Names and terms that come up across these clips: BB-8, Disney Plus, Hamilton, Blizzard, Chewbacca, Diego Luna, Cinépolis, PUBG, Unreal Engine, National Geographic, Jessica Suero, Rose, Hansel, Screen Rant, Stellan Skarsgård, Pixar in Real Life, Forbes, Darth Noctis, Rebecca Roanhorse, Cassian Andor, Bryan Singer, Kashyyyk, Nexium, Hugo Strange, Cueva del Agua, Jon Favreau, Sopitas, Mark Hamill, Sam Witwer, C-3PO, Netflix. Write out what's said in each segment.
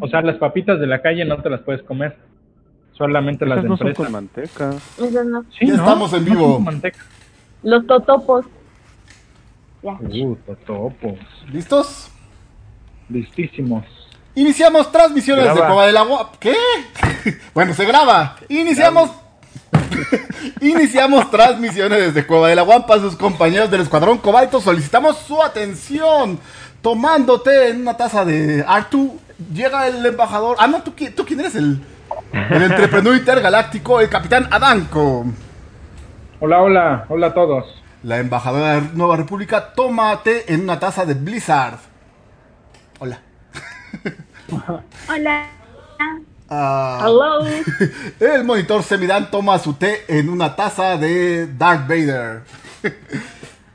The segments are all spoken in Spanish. O sea, las papitas de la calle no te las puedes comer. Solamente esas las de no empresa. Son con manteca. Esas no. Sí, ya ¿no? Estamos en vivo. No los totopos. Ya. Totopos. ¿Listos? Listísimos. Iniciamos transmisiones de Cueva del Agua. ¿Qué? Bueno, se graba. Iniciamos transmisiones desde Cueva de la Guampa. Sus compañeros del Escuadrón Cobalto solicitamos su atención. Tomándote en una taza de Arturo, llega el embajador. Ah, no, ¿tú quién eres? El entrepreneur intergaláctico, el Capitán Adanco. Hola a todos. La embajadora de Nueva República, tómate en una taza de Blizzard. Hola. Hola. Hello. El monitor Semidán toma su té en una taza de Darth Vader.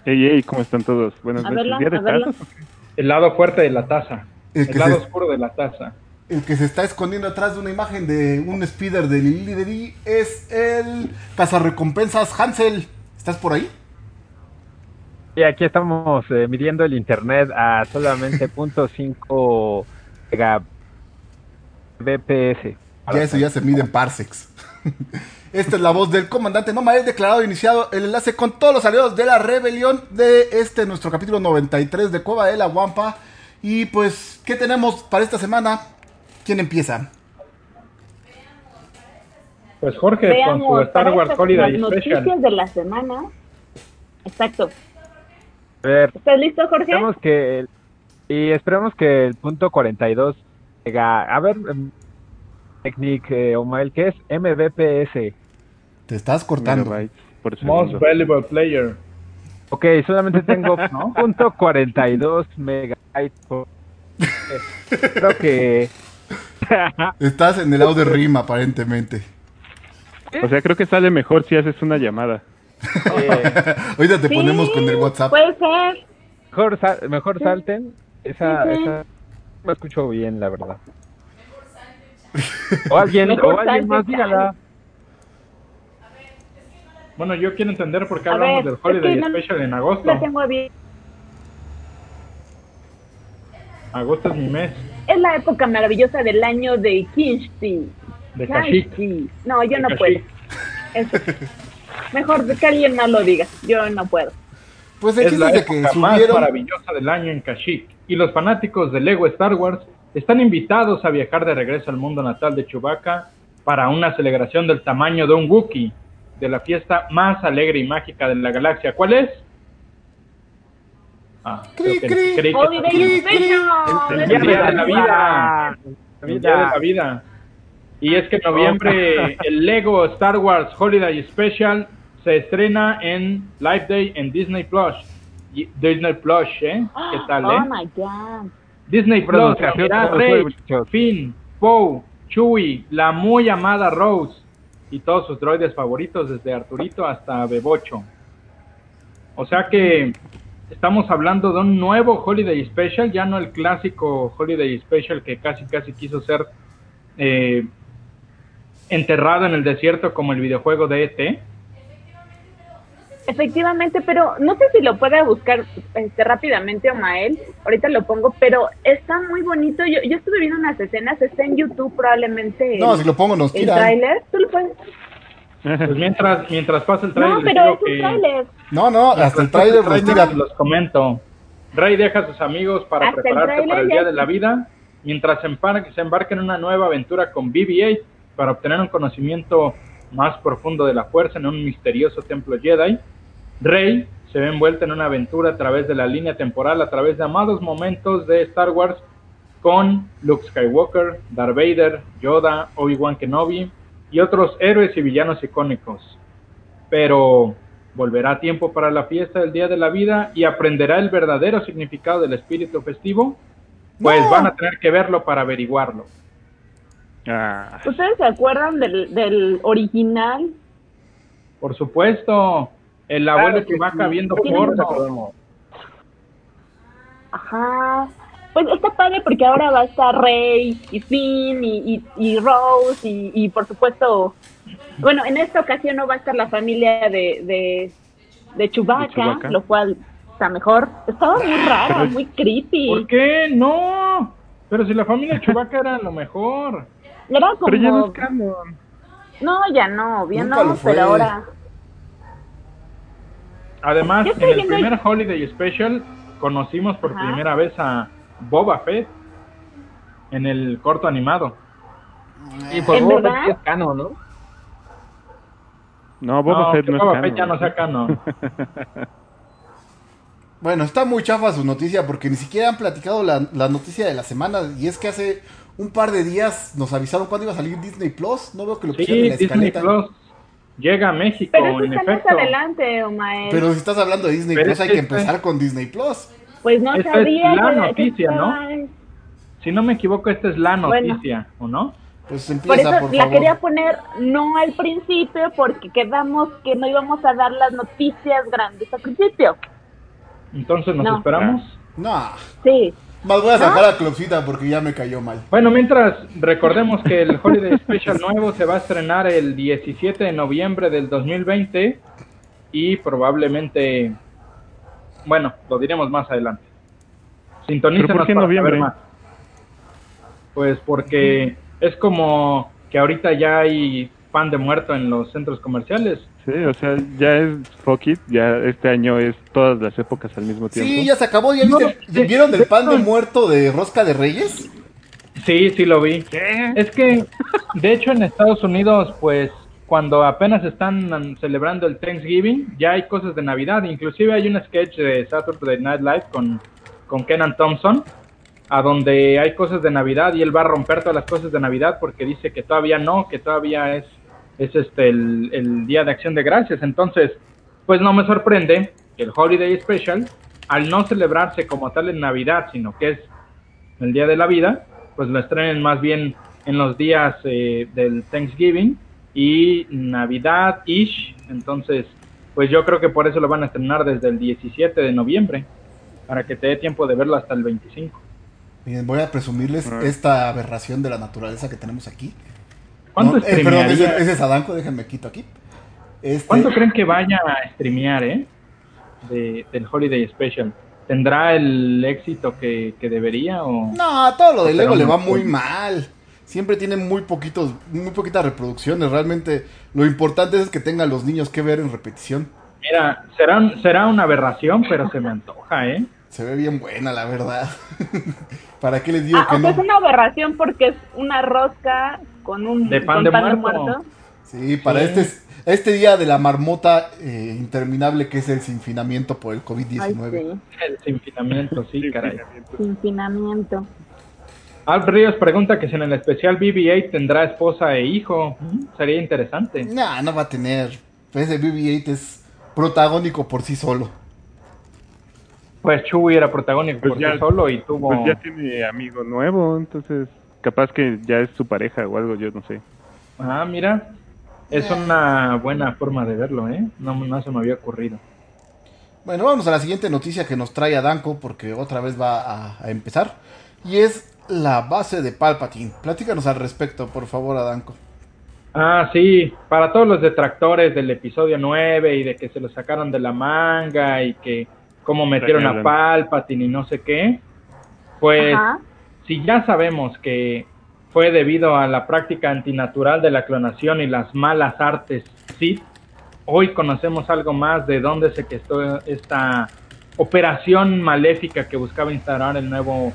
Hey, ¿cómo están todos? Buenas noches. ¿Día de tazas? El lado fuerte de la taza. El lado oscuro de la taza. El que se está escondiendo atrás de una imagen de un speeder de Lili es el cazarrecompensas Hansel. ¿Estás por ahí? Y aquí estamos midiendo el internet a solamente 0.5 GB. BPS. Ya eso ya se mide en parsecs. Esta es la voz del comandante Noma. Es declarado e iniciado el enlace con todos los aliados de la rebelión de nuestro capítulo 93 de Cueva de la Guampa. Y pues, ¿qué tenemos para esta semana? ¿Quién empieza? Pues Jorge, con su Star Wars Holiday Special. Noticias de la semana. Exacto. A ver, ¿estás listo, Jorge? Esperamos que el punto 42... A ver, Technique Omael, ¿qué es? MVPS. Te estás cortando. Most Valuable Player. Ok, solamente tengo .42 megabytes. Creo que... Estás en el lado de rima, aparentemente. O sea, creo que sale mejor si haces una llamada. Ahorita te ponemos con el WhatsApp. Puede ser. Mejor salten esa... No escucho bien, la verdad. O alguien más, dígala. Bueno, yo quiero entender por qué hablamos del Holiday Special en agosto. La tengo bien. Agosto es mi mes. Es la época maravillosa del año de Kinshti. De Kashyyyk. No, yo no puedo. Eso. Mejor que alguien más lo diga. Yo no puedo. Pues es la época más maravillosa del año en Kashyyyk. Y los fanáticos de Lego Star Wars están invitados a viajar de regreso al mundo natal de Chewbacca para una celebración del tamaño de un Wookiee, de la fiesta más alegre y mágica de la galaxia. ¿Cuál es? El día de la vida. El día de la vida. Y es que en noviembre el Lego Star Wars Holiday Special se estrena en Live Day en Disney Plus. Disney Plus, ¿eh? ¿Qué tal, Oh my God. Disney Plus, Rey, Finn, Poe, Chewie, la muy amada Rose y todos sus droides favoritos, desde Arturito hasta Bebocho. O sea que estamos hablando de un nuevo Holiday Special, ya no el clásico Holiday Special que casi quiso ser enterrado en el desierto como el videojuego de E.T. Efectivamente, pero no sé si lo pueda buscar rápidamente, Omael, ahorita lo pongo, pero está muy bonito. Yo estuve viendo unas escenas, está en YouTube probablemente. No, si lo pongo nos tiran. ¿El tráiler? ¿Tú lo puedes? Pues mientras pasa el tráiler. No, pero es un tráiler. No, hasta el tráiler nos tiran. Los comento. Rey deja a sus amigos para prepararse para el Día de la Vida, mientras se embarca en una nueva aventura con BB-8 para obtener un conocimiento más profundo de la fuerza en un misterioso templo Jedi. Rey se ve envuelta en una aventura a través de la línea temporal, a través de amados momentos de Star Wars con Luke Skywalker, Darth Vader, Yoda, Obi-Wan Kenobi y otros héroes y villanos icónicos. Pero volverá a tiempo para la fiesta del Día de la Vida y aprenderá el verdadero significado del espíritu festivo. Pues van a tener que verlo para averiguarlo. ¿Ustedes se acuerdan del original? Por supuesto. El abuelo Chewbacca viendo porno. Ajá. Pues está padre porque ahora va a estar Rey y Finn y Rose y por supuesto... Bueno, en esta ocasión no va a estar la familia de Chewbacca, lo cual está mejor. Estaba muy raro, muy creepy. ¿Por qué? ¡No! Pero si la familia Chewbacca era lo mejor. Era como... Pero ya no es canon. No, ya no, bien no, pero ahora... Además, en el primer Holiday Special conocimos por primera vez a Boba Fett en el corto animado. Y por Boba Fett es canon, ¿no? No, Boba Fett no es canon. Boba Fett ya no sea canon. Bueno, está muy chafa su noticia porque ni siquiera han platicado la noticia de la semana. Y es que hace un par de días nos avisaron cuándo iba a salir Disney Plus. No veo que lo pusieron en la escaleta. Disney Plus llega a México, pero en efecto. Pero adelante, Omael. Pero si estás hablando de Disney Plus, hay que empezar con Disney Plus. Pues no sabía. Es la noticia, ¿no? Si no me equivoco, esta es la noticia, ¿o no? Pues empieza, por eso la quería poner no al principio porque quedamos que no íbamos a dar las noticias grandes al principio. Entonces, ¿nos esperamos? No. Sí. Más voy a sacar a Clubcita porque ya me cayó mal. Bueno, mientras recordemos que el Holiday Special nuevo se va a estrenar el 17 de noviembre del 2020 y probablemente, bueno, lo diremos más adelante. Sintonícenos para saber más. Pues porque es como que ahorita ya hay pan de muerto en los centros comerciales. Sí, o sea, ya es fuck it, ya este año es todas las épocas al mismo tiempo. Sí, ya se acabó, ya ¿vieron del pan de muerto de Rosca de Reyes? Sí, sí lo vi. ¿Qué? Es que, de hecho, en Estados Unidos, pues, cuando apenas están celebrando el Thanksgiving, ya hay cosas de Navidad. Inclusive hay un sketch de Saturday Night Live con Kenan Thompson, a donde hay cosas de Navidad y él va a romper todas las cosas de Navidad porque dice que todavía no, que todavía es el Día de Acción de Gracias. Entonces, pues no me sorprende que el Holiday Special, al no celebrarse como tal en Navidad, sino que es el Día de la Vida, pues lo estrenen más bien en los días del Thanksgiving y Navidad-ish. Entonces, pues yo creo que por eso lo van a estrenar desde el 17 de noviembre, para que te dé tiempo de verlo hasta el 25. Miren, voy a presumirles esta aberración de la naturaleza que tenemos aquí. ¿Cuánto streamearía? Perdón, ese es Adanco, déjenme quito aquí. ¿Cuánto creen que vaya a streamear, del Holiday Special? ¿Tendrá el éxito que debería? O... No, todo lo de Lego le va muy mal. Siempre tiene muy poquitas reproducciones. Realmente lo importante es que tengan los niños que ver en repetición. Mira, será una aberración, pero se me antoja, Se ve bien buena, la verdad. ¿Para qué les digo que no? Es una aberración porque es una rosca con un pan de muerto. Sí, para este día de la marmota interminable que es el sinfinamiento por el COVID-19. Sí. El sinfinamiento, sí, caray. Sinfinamiento. Al Ríos pregunta que si en el especial BB-8 tendrá esposa e hijo. Sería interesante. No va a tener. Ese BB-8 es protagónico por sí solo. Pues Chewie era protagónico por sí solo y tuvo... Pues ya tiene amigo nuevo, entonces capaz que ya es su pareja o algo, yo no sé. Ah, mira, es una buena forma de verlo, No se me había ocurrido. Bueno, vamos a la siguiente noticia que nos trae Adanco, porque otra vez va a empezar. Y es la base de Palpatine. Platícanos al respecto, por favor, Adanco. Ah, sí, para todos los detractores del episodio 9 y de que se lo sacaron de la manga y que... cómo metieron a Palpatine y no sé qué, pues si ya sabemos que fue debido a la práctica antinatural de la clonación y las malas artes Sith, hoy conocemos algo más de dónde se gestó esta operación maléfica que buscaba instaurar el nuevo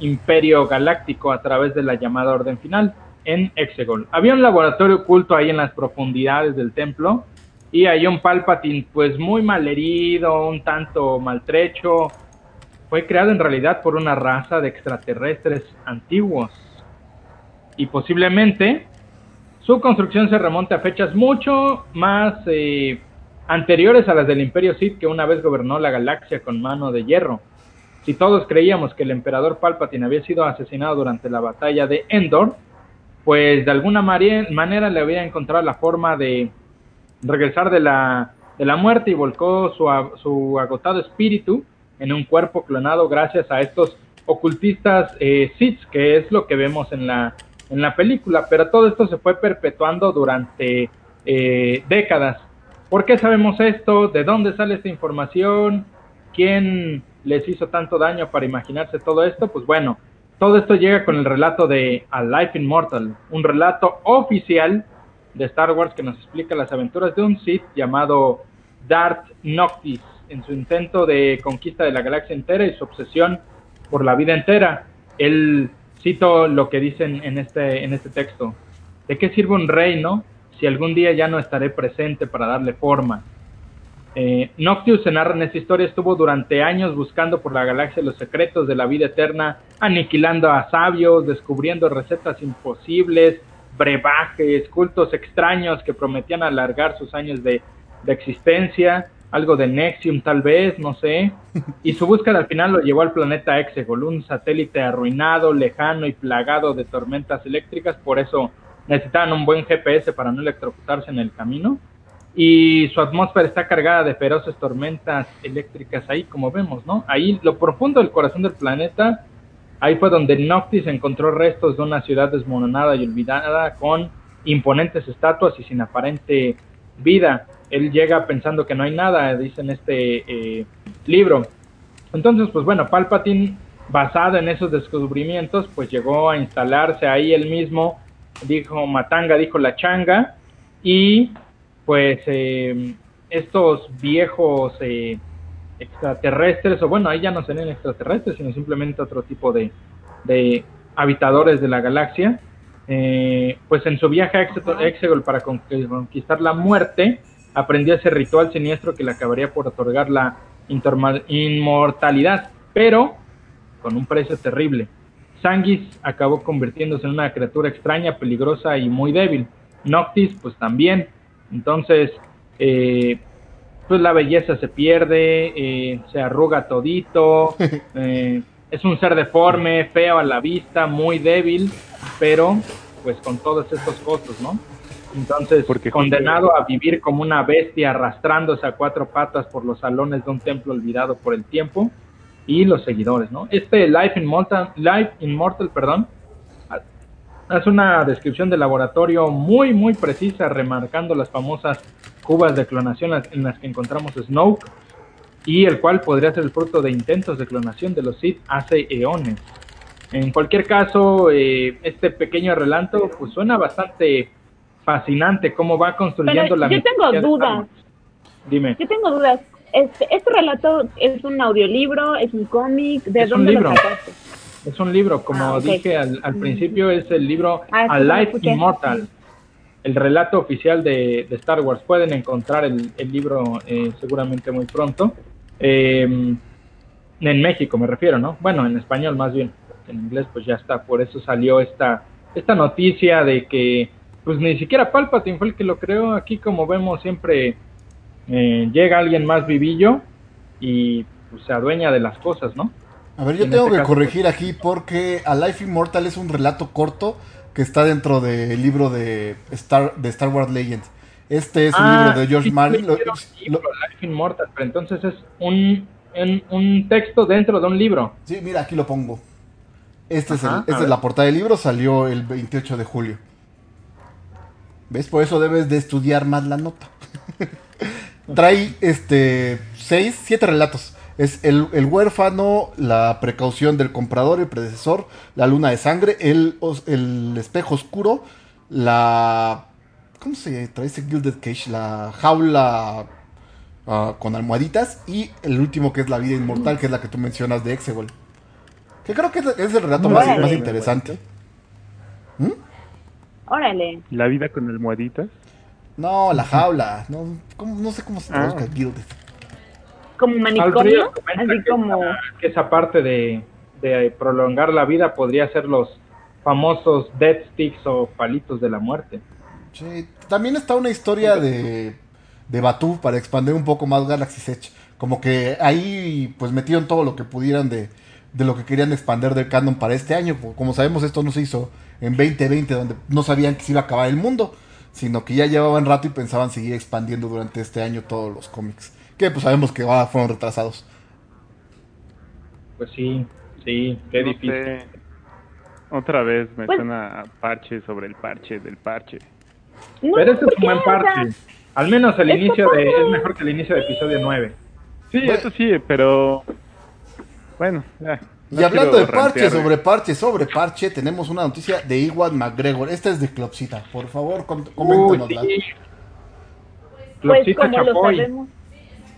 imperio galáctico a través de la llamada orden final en Exegol. Había un laboratorio oculto ahí en las profundidades del templo, y hay un Palpatine pues muy malherido, un tanto maltrecho. Fue creado en realidad por una raza de extraterrestres antiguos. Y posiblemente su construcción se remonte a fechas mucho más anteriores a las del Imperio Sith, que una vez gobernó la galaxia con mano de hierro. Si todos creíamos que el emperador Palpatine había sido asesinado durante la batalla de Endor, pues de alguna manera le había encontrado la forma de... regresar de la muerte y volcó su agotado espíritu en un cuerpo clonado gracias a estos ocultistas Sith, que es lo que vemos en la película, pero todo esto se fue perpetuando durante décadas. ¿Por qué sabemos esto? ¿De dónde sale esta información? ¿Quién les hizo tanto daño para imaginarse todo esto? Pues bueno, Todo esto llega con el relato de A Life Immortal, un relato oficial de Star Wars que nos explica las aventuras de un Sith llamado Darth Noctis, en su intento de conquista de la galaxia entera y su obsesión por la vida entera. Él, cito lo que dicen en este texto: ¿de qué sirve un reino si algún día ya no estaré presente para darle forma? Noctis, se narra en esta historia, estuvo durante años buscando por la galaxia los secretos de la vida eterna, aniquilando a sabios, descubriendo recetas imposibles, brebajes, cultos extraños que prometían alargar sus años de existencia, algo de Nexium tal vez, no sé, y su búsqueda al final lo llevó al planeta Exegol, un satélite arruinado, lejano y plagado de tormentas eléctricas. Por eso necesitaban un buen GPS para no electrocutarse en el camino. Y su atmósfera está cargada de feroces tormentas eléctricas, ahí como vemos, ¿no? Ahí, lo profundo del corazón del planeta, ahí fue donde Noctis encontró restos de una ciudad desmoronada y olvidada, con imponentes estatuas y sin aparente vida. Él llega pensando que no hay nada, dice en este libro. Entonces, pues bueno, Palpatine, basado en esos descubrimientos, pues llegó a instalarse ahí él mismo, dijo matanga, dijo la changa, y pues estos viejos extraterrestres, o bueno, ahí ya no serían extraterrestres, sino simplemente otro tipo de habitadores de la galaxia, pues en su viaje a Exegol para conquistar la muerte, aprendió ese ritual siniestro que le acabaría por otorgar la inmortalidad, pero con un precio terrible. Sanguis acabó convirtiéndose en una criatura extraña, peligrosa y muy débil. Noctis, pues también. Entonces, pues la belleza se pierde, se arruga todito, es un ser deforme, feo a la vista, muy débil, pero pues con todos estos costos, ¿no? Entonces, condenado a vivir como una bestia, arrastrándose a cuatro patas por los salones de un templo olvidado por el tiempo y los seguidores, ¿no? Este Life Immortal, hace una descripción del laboratorio muy, muy precisa, remarcando las famosas cubas de clonación en las que encontramos Snoke, y el cual podría ser el fruto de intentos de clonación de los Sith hace eones. En cualquier caso, este pequeño relato pues suena bastante fascinante, cómo va construyendo. Pero la mitología. Yo tengo dudas. Este relato es un audiolibro, es un cómic, ¿de dónde lo sacaste? Es un libro, como okay, dije al principio, es el libro A Life Immortal, el relato oficial de Star Wars. Pueden encontrar el libro seguramente muy pronto, en México me refiero, ¿no? Bueno, en español más bien, en inglés pues ya está, por eso salió esta noticia de que pues ni siquiera Palpatine fue el que lo creó. Aquí, como vemos, siempre llega alguien más vivillo y pues se adueña de las cosas, ¿no? A ver, yo tengo que corregir aquí, porque A Life Immortal es un relato corto que está dentro del libro de Star Wars Legends. Este es un libro de George Martin. Life Immortal, pero entonces es un texto dentro de un libro. Sí, mira, aquí lo pongo. Esta es la portada del libro, salió el 28 de julio. ¿Ves? Por eso debes de estudiar más la nota. Trae 7 relatos. Es el huérfano, la precaución del comprador y predecesor, la luna de sangre, el espejo oscuro, la... ¿Cómo se trae ese Gilded Cage? La jaula con almohaditas, y el último, que es la vida inmortal, que es la que tú mencionas de Exegol. Que creo que es el relato más interesante. Órale. ¿La vida con almohaditas? No, la jaula. No sé cómo se traduce Gilded. ¿Como manicomio? Así como... Que esa parte de prolongar la vida podría ser los famosos death sticks o palitos de la muerte. Sí, también está una historia de Batuu para expandir un poco más Galaxy's Edge. Como que ahí pues metieron todo lo que pudieran de lo que querían expandir del canon para este año. Como sabemos, esto no se hizo en 2020, donde no sabían que se iba a acabar el mundo, sino que ya llevaban rato y pensaban seguir expandiendo durante este año todos los cómics. Que pues sabemos que fueron retrasados. Pues sí, qué difícil. Sé. Otra vez me suena parche sobre el parche del parche. No, pero este es un buen parche. Al menos el inicio es mejor que el inicio de episodio 9. Sí, bueno, eso sí, pero bueno, ya. Y hablando de parche sobre parche, tenemos una noticia de Ewan McGregor. Esta es de Clopsita, por favor, coméntanosla. Sí. Pues como Chapoy. Lo sabemos.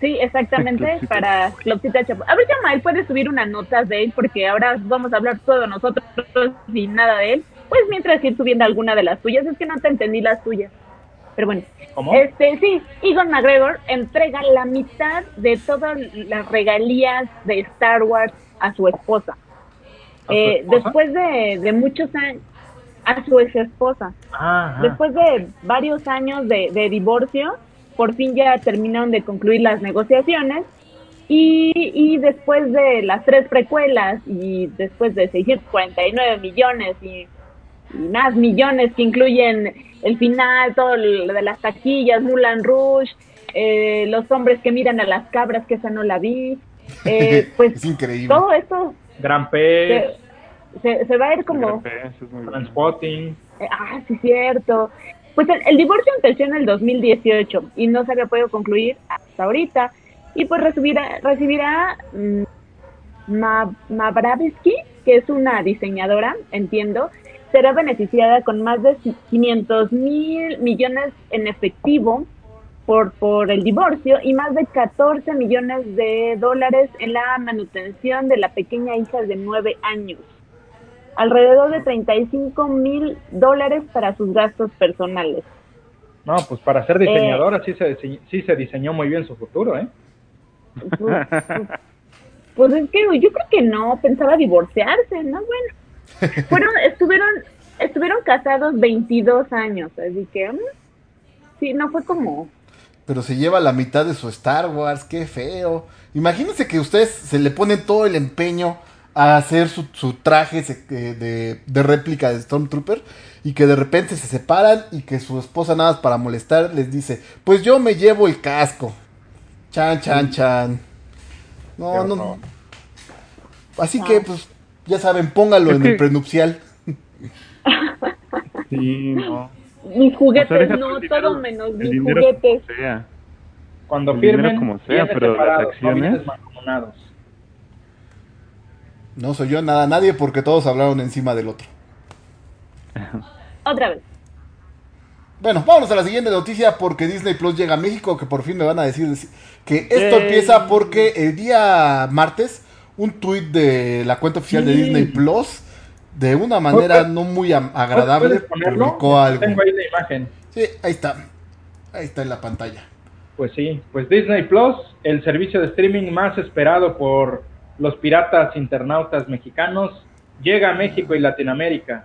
Sí, exactamente, Clopsita. Para Clopsita Chapoy. A ver, Yamael puede subir una nota de él, porque ahora vamos a hablar todos nosotros y nada de él. Pues mientras ir subiendo alguna de las tuyas, es que no te entendí las tuyas. Pero bueno, ¿cómo? Sí, Ewan McGregor entrega la mitad de todas las regalías de Star Wars a su esposa. Después de muchos años, a su ex esposa. Ajá. Después de varios años de divorcio, por fin ya terminaron de concluir las negociaciones. Y después de las 3 precuelas, y después de 649 millones y más millones que incluyen el final, todo lo de las taquillas, Moulin Rouge, los hombres que miran a las cabras, que esa no la vi, pues es increíble. Todo esto Gran Pez se va a ir como Transpotting. Sí, cierto. Pues el divorcio empezó en el 2018 y no se había podido concluir hasta ahorita, y pues recibirá Mavravsky, que es una diseñadora, entiendo, será beneficiada con más de 500,000 millones en efectivo por el divorcio, y más de 14 millones de dólares en la manutención de la pequeña hija de 9 años. Alrededor de $35,000 para sus gastos personales. No, pues para ser diseñadora sí se diseñó muy bien su futuro, ¿eh? Pues es que yo creo que no pensaba divorciarse, ¿no? Bueno. Estuvieron casados 22 años, así que sí, no fue como... Pero se lleva la mitad de su Star Wars, qué feo. Imagínense que ustedes se le ponen todo el empeño a hacer su traje de réplica de Stormtrooper, y que de repente se separan y que su esposa, nada más para molestar, les dice, pues yo me llevo el casco. Chan, chan, chan. No. Así que, pues, ya saben, póngalo en el prenupcial. Sí, no. Mis juguetes, o sea, no, dinero, todo menos mis juguetes. Como sea. Cuando el firmen, como sea, pero las acciones. No soy yo nada, nadie, porque todos hablaron encima del otro. Otra vez. Bueno, vámonos a la siguiente noticia, porque Disney Plus llega a México, que por fin me van a decir que esto empieza, porque el día martes un tuit de la cuenta oficial de Disney Plus, de una manera no muy agradable, publicó algo. Tengo ahí la imagen. Sí, ahí está en la pantalla. Pues sí, pues Disney Plus, el servicio de streaming más esperado por los piratas internautas mexicanos, llega a México y Latinoamérica.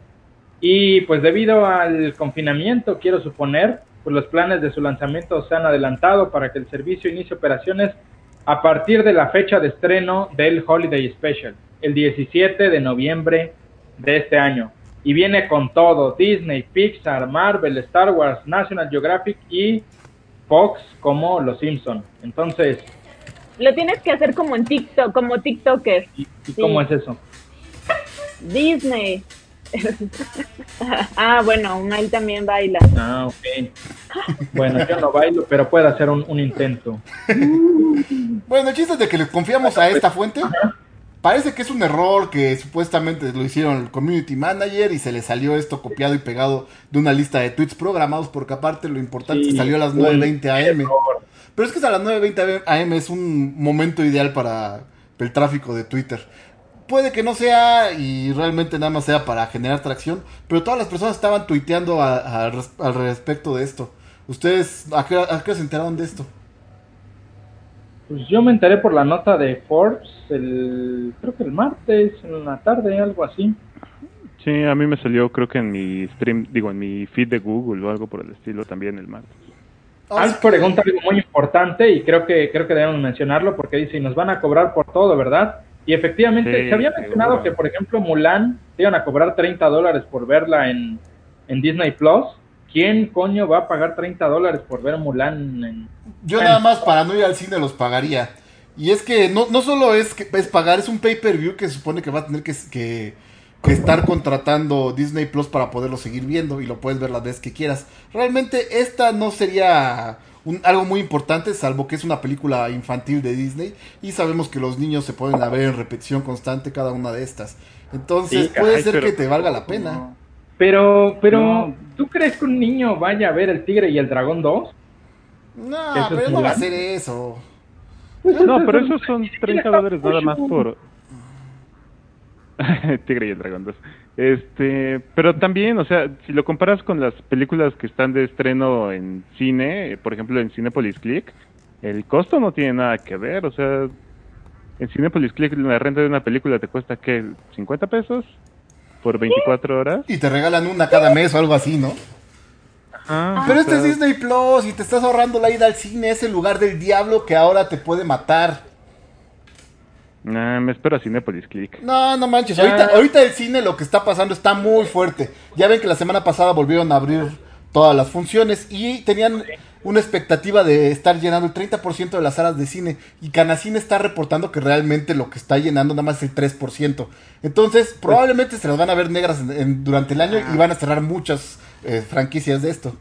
Y pues debido al confinamiento, quiero suponer, pues los planes de su lanzamiento se han adelantado para que el servicio inicie operaciones a partir de la fecha de estreno del Holiday Special, el 17 de noviembre de este año. Y viene con todo: Disney, Pixar, Marvel, Star Wars, National Geographic y Fox, como los Simpsons. Entonces... lo tienes que hacer como en TikTok, como TikToker. ¿Y cómo es eso? Disney. Bueno, ahí también baila. Ok. Bueno, yo no bailo, pero puedo hacer un intento. Bueno, el chiste es de que le confiamos a esta fuente. Parece que es un error, que supuestamente lo hicieron el community manager y se le salió esto copiado y pegado de una lista de tweets programados, porque aparte lo importante es que salió a las 9:20 AM. Pero es que a las 9:20 AM es un momento ideal para el tráfico de Twitter. Puede que no sea, y realmente nada más sea para generar tracción, pero todas las personas estaban tuiteando al respecto de esto. ¿Ustedes a qué se enteraron de esto? Pues yo me enteré por la nota de Forbes, creo que el martes, en la tarde, algo así. Sí, a mí me salió, creo que en mi stream, en mi feed de Google o algo por el estilo también el martes. Alf pregunta algo muy importante, y creo que debemos mencionarlo, porque dice, y nos van a cobrar por todo, ¿verdad? Y efectivamente, se había mencionado que, por ejemplo, Mulan te iban a cobrar $30 por verla en Disney Plus. ¿Quién coño va a pagar $30 por ver Mulan? Yo nada más para no ir al cine los pagaría. Y es que no solo es pagar, es un pay-per-view que se supone que va a tener que estar contratando Disney Plus para poderlo seguir viendo, y lo puedes ver las veces que quieras. Realmente esta no sería algo muy importante, salvo que es una película infantil de Disney y sabemos que los niños se pueden ver en repetición constante cada una de estas. Entonces sí, puede ser que te valga la pena. No. Pero no. ¿Tú crees que un niño vaya a ver El Tigre y el Dragón 2? No, eso pero no va a hacer eso. Pues no, pero esos son $30 nada más por... Tigre y el Dragón 2. Pero también, o sea, si lo comparas con las películas que están de estreno en cine, por ejemplo en Cinépolis Click, el costo no tiene nada que ver, o sea, en Cinépolis Click la renta de una película te cuesta, ¿qué? ¿50 pesos? ¿Por 24 horas? Y te regalan una cada mes o algo así, ¿no? Ah, pero este es Disney Plus y te estás ahorrando la ida al cine, es el lugar del diablo que ahora te puede matar. Nah, me espero a Cinépolis Click. No manches, ahorita el cine lo que está pasando está muy fuerte. Ya ven que la semana pasada volvieron a abrir todas las funciones y tenían una expectativa de estar llenando el 30% de las salas de cine. Y Canacine está reportando que realmente lo que está llenando nada más es el 3%. Entonces probablemente se las van a ver negras durante el año y van a cerrar muchas franquicias de esto.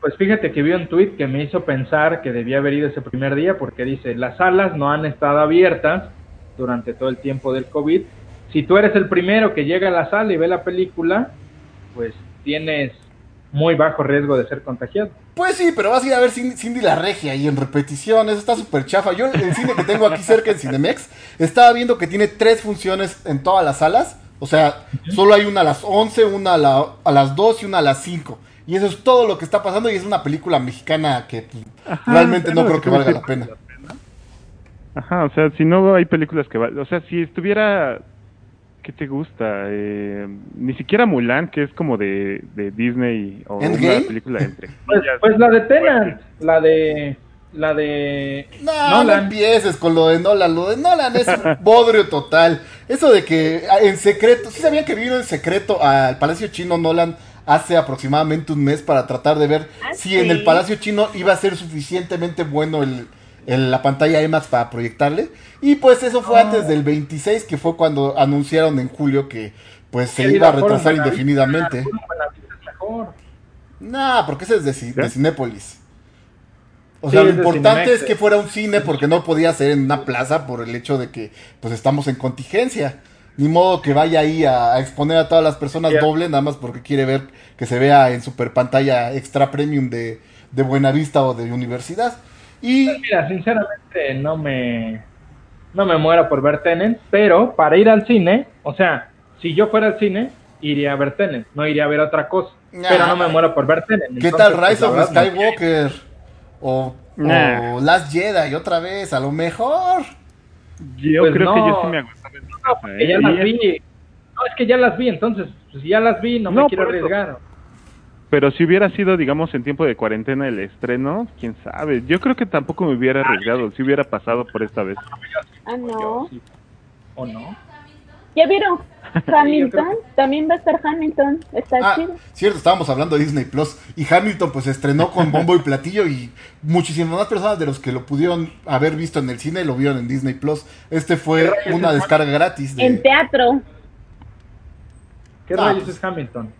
Pues fíjate que vi un tuit que me hizo pensar que debía haber ido ese primer día, porque dice, las salas no han estado abiertas durante todo el tiempo del COVID. Si tú eres el primero que llega a la sala y ve la película, pues tienes muy bajo riesgo de ser contagiado. Pues sí, pero vas a ir a ver Cindy la Regia y en repetición, eso está súper chafa. Yo el cine que tengo aquí cerca en Cinemex, estaba viendo que tiene 3 funciones en todas las salas, o sea, solo hay una a las 11, una a las 2 y una a las 5. Y eso es todo lo que está pasando y es una película mexicana que realmente no creo que valga la pena. Ajá, o sea, si no hay películas que valen... O sea, si estuviera... ¿Qué te gusta? Ni siquiera Mulan, que es como de Disney o ¿Endgame? Una película entre... pues la de Tenet, la de Nolan. No empieces con lo de Nolan es un bodrio total. Eso de que en secreto... ¿Sí sabían que vino en secreto al Palacio Chino Nolan hace aproximadamente un mes para tratar de ver si en el Palacio Chino iba a ser suficientemente bueno en la pantalla IMAX para proyectarle? Y pues eso fue antes del 26, que fue cuando anunciaron en julio que pues se iba a retrasar indefinidamente. Nah, porque ese es de Cinépolis. O sea, lo importante es que fuera un cine, porque no podía ser en una plaza por el hecho de que pues estamos en contingencia. Ni modo que vaya ahí a exponer a todas las personas doble, nada más porque quiere ver que se vea en super pantalla extra premium de Buenavista o de Universidad. Y mira, sinceramente no me muero por ver Tenet, pero para ir al cine, o sea, si yo fuera al cine, iría a ver Tenet, no iría a ver otra cosa. Nah, pero no me muero por ver Tenet. ¿Qué entonces, tal Rise of Skywalker? O Last Jedi, otra vez, a lo mejor. Yo pues creo que yo sí me aguantaba. No, ya las vi. No, es que ya las vi, entonces, pues ya las vi, no me quiero arriesgar. Eso. Pero si hubiera sido, digamos, en tiempo de cuarentena el estreno, quién sabe. Yo creo que tampoco me hubiera arriesgado, si hubiera pasado por esta vez. Ah, no. ¿O no? ¿Ya vieron Hamilton? También va a estar Hamilton. Está chido. Cierto, estábamos hablando de Disney Plus. Y Hamilton, pues, estrenó con bombo y platillo. Y muchísimas más personas de los que lo pudieron haber visto en el cine lo vieron en Disney Plus. Este fue una descarga gratis. En teatro. ¿Qué rayos es Hamilton?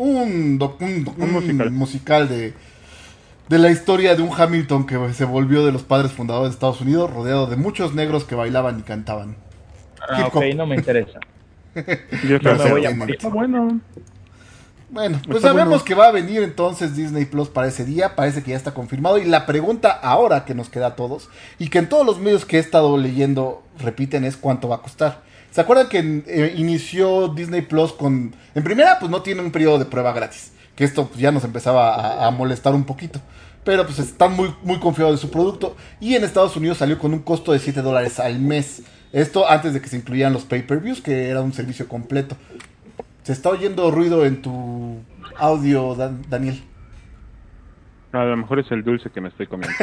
Un musical de la historia de un Hamilton que se volvió de los padres fundadores de Estados Unidos, rodeado de muchos negros que bailaban y cantaban. Ah, ok, no me interesa. Yo no me voy a morir. Bueno, pues sabemos que va a venir entonces Disney Plus para ese día, parece que ya está confirmado. Y la pregunta ahora que nos queda a todos, y que en todos los medios que he estado leyendo repiten, es cuánto va a costar. ¿Se acuerdan que inició Disney Plus con... En primera, pues no tiene un periodo de prueba gratis. Que esto pues, ya nos empezaba a molestar un poquito. Pero pues están muy, muy confiados de su producto. Y en Estados Unidos salió con un costo de $7 al mes. Esto antes de que se incluyeran los pay-per-views, que era un servicio completo. ¿Se está oyendo ruido en tu audio, Daniel? A lo mejor es el dulce que me estoy comiendo.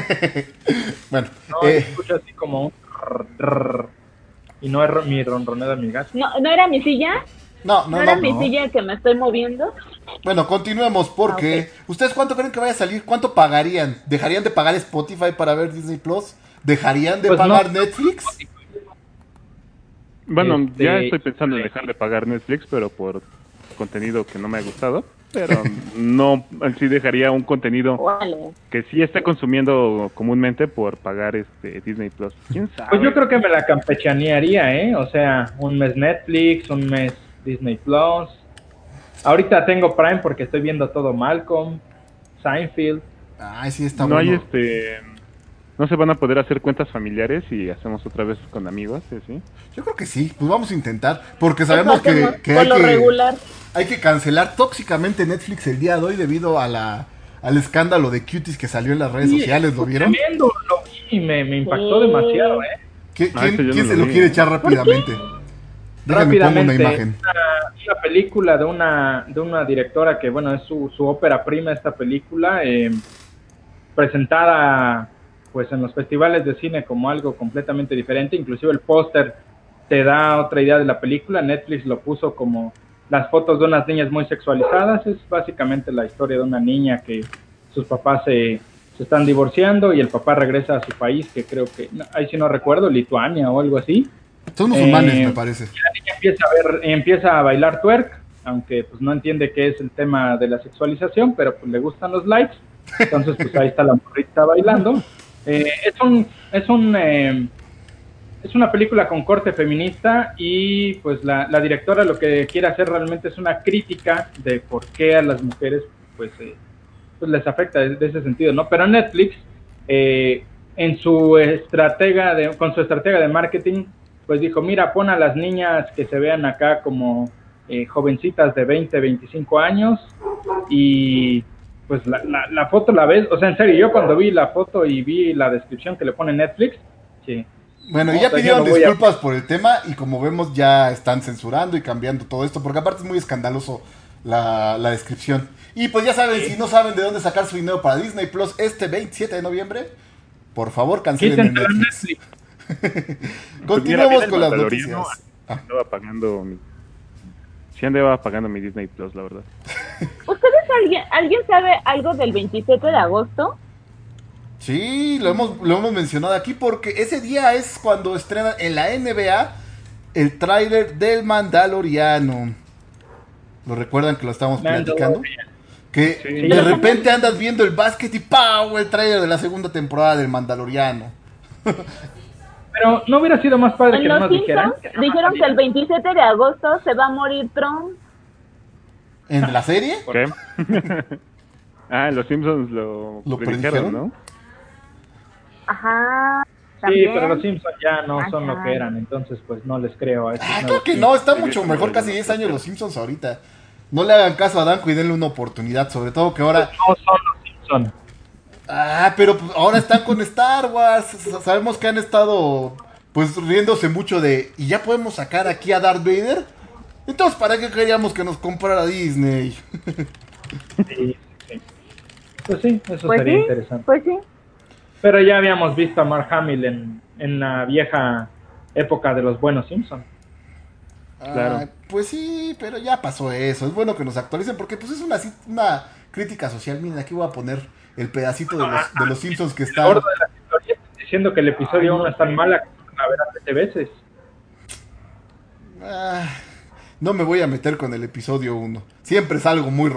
Bueno. No, escucho así como... Y no era mi ronronera, mi gato. ¿No era mi silla? No era mi silla que me estoy moviendo. Bueno, continuemos porque... Okay. ¿Ustedes cuánto creen que vaya a salir? ¿Cuánto pagarían? ¿Dejarían de pagar Spotify para ver Disney Plus? ¿Dejarían de pagar Netflix? Bueno, ya estoy pensando en dejar de pagar Netflix, pero por contenido que no me ha gustado. pero no, sí dejaría un contenido que sí está consumiendo comúnmente por pagar Disney Plus. ¿Quién sabe? Pues yo creo que me la campechanearía, o sea, un mes Netflix, un mes Disney Plus. Ahorita tengo Prime porque estoy viendo todo Malcolm, Seinfeld. Ay, sí está bueno. No hay no se van a poder hacer cuentas familiares y hacemos otra vez con amigos, ¿sí? Yo creo que sí, pues vamos a intentar, porque sabemos que hay regular. Hay que cancelar tóxicamente Netflix el día de hoy debido a al escándalo de cuties que salió en las redes sociales, ¿lo vieron? Tremendo, lo vi, me impactó demasiado, ¿Quién se lo quiere echar rápidamente? Déjame pongo una imagen. Una película de una directora que, bueno, es su ópera prima esta película, presentada pues en los festivales de cine como algo completamente diferente. Inclusive el póster te da otra idea de la película. Netflix lo puso como las fotos de unas niñas muy sexualizadas. Es básicamente la historia de una niña que sus papás se están divorciando y el papá regresa a su país, que creo que, ahí sí no recuerdo, Lituania o algo así. Son musulmanes, me parece. La niña empieza a bailar twerk, aunque pues no entiende qué es el tema de la sexualización, pero pues le gustan los likes. Entonces pues ahí está la morrita bailando. Es una película con corte feminista y pues la directora lo que quiere hacer realmente es una crítica de por qué a las mujeres pues les afecta de ese sentido, ¿no? Pero Netflix con su estratega de marketing pues dijo, mira, pon a las niñas que se vean acá como jovencitas de 20, 25 años y pues la foto la ves, o sea, en serio, yo cuando vi la foto y vi la descripción que le pone Netflix, sí. Bueno, y ya pidieron disculpas por el tema y como vemos ya están censurando y cambiando todo esto, porque aparte es muy escandaloso la descripción. Y pues ya saben, si no saben de dónde sacar su dinero para Disney Plus este 27 de noviembre, por favor cancelen Netflix. Continuamos con las noticias. Sí andaba pagando mi Disney Plus, la verdad. ¿Ustedes alguien sabe algo del 27 de agosto? Sí, lo hemos mencionado aquí porque ese día es cuando estrena en la NBA el tráiler del Mandaloriano. ¿Lo recuerdan que lo estábamos platicando? Que sí. De repente andas viendo el básquet y ¡pau! El tráiler de la segunda temporada del Mandaloriano. Pero no hubiera sido más padre que nomás dijeran. Dijeron que el 27 de agosto se va a morir Tron. ¿En la serie? ¿Qué? Los Simpsons lo predijeron, ¿no? Ajá. ¿También? Sí, pero los Simpsons ya no son lo que eran, entonces pues no les creo a eso. Claro que no, está mucho mejor, casi 10 años los Simpsons ahorita. No le hagan caso a Danco y denle una oportunidad, sobre todo que ahora... No son los Simpsons. Pero pues ahora están con Star Wars. Sabemos que han estado pues riéndose mucho de ¿y ya podemos sacar aquí a Darth Vader? Entonces, ¿para qué queríamos que nos comprara Disney? Sí. Pues sí, eso pues sería interesante. Pues sí. Pero ya habíamos visto a Mark Hamill en la vieja época de los buenos Simpsons. Claro. Pues sí, pero ya pasó eso. Es bueno que nos actualicen porque pues es una crítica social. Miren, aquí voy a poner el pedacito de los Simpsons que está diciendo que el episodio 1 es tan mala que la verán 7 veces. No me voy a meter con el episodio 1. Siempre es algo muy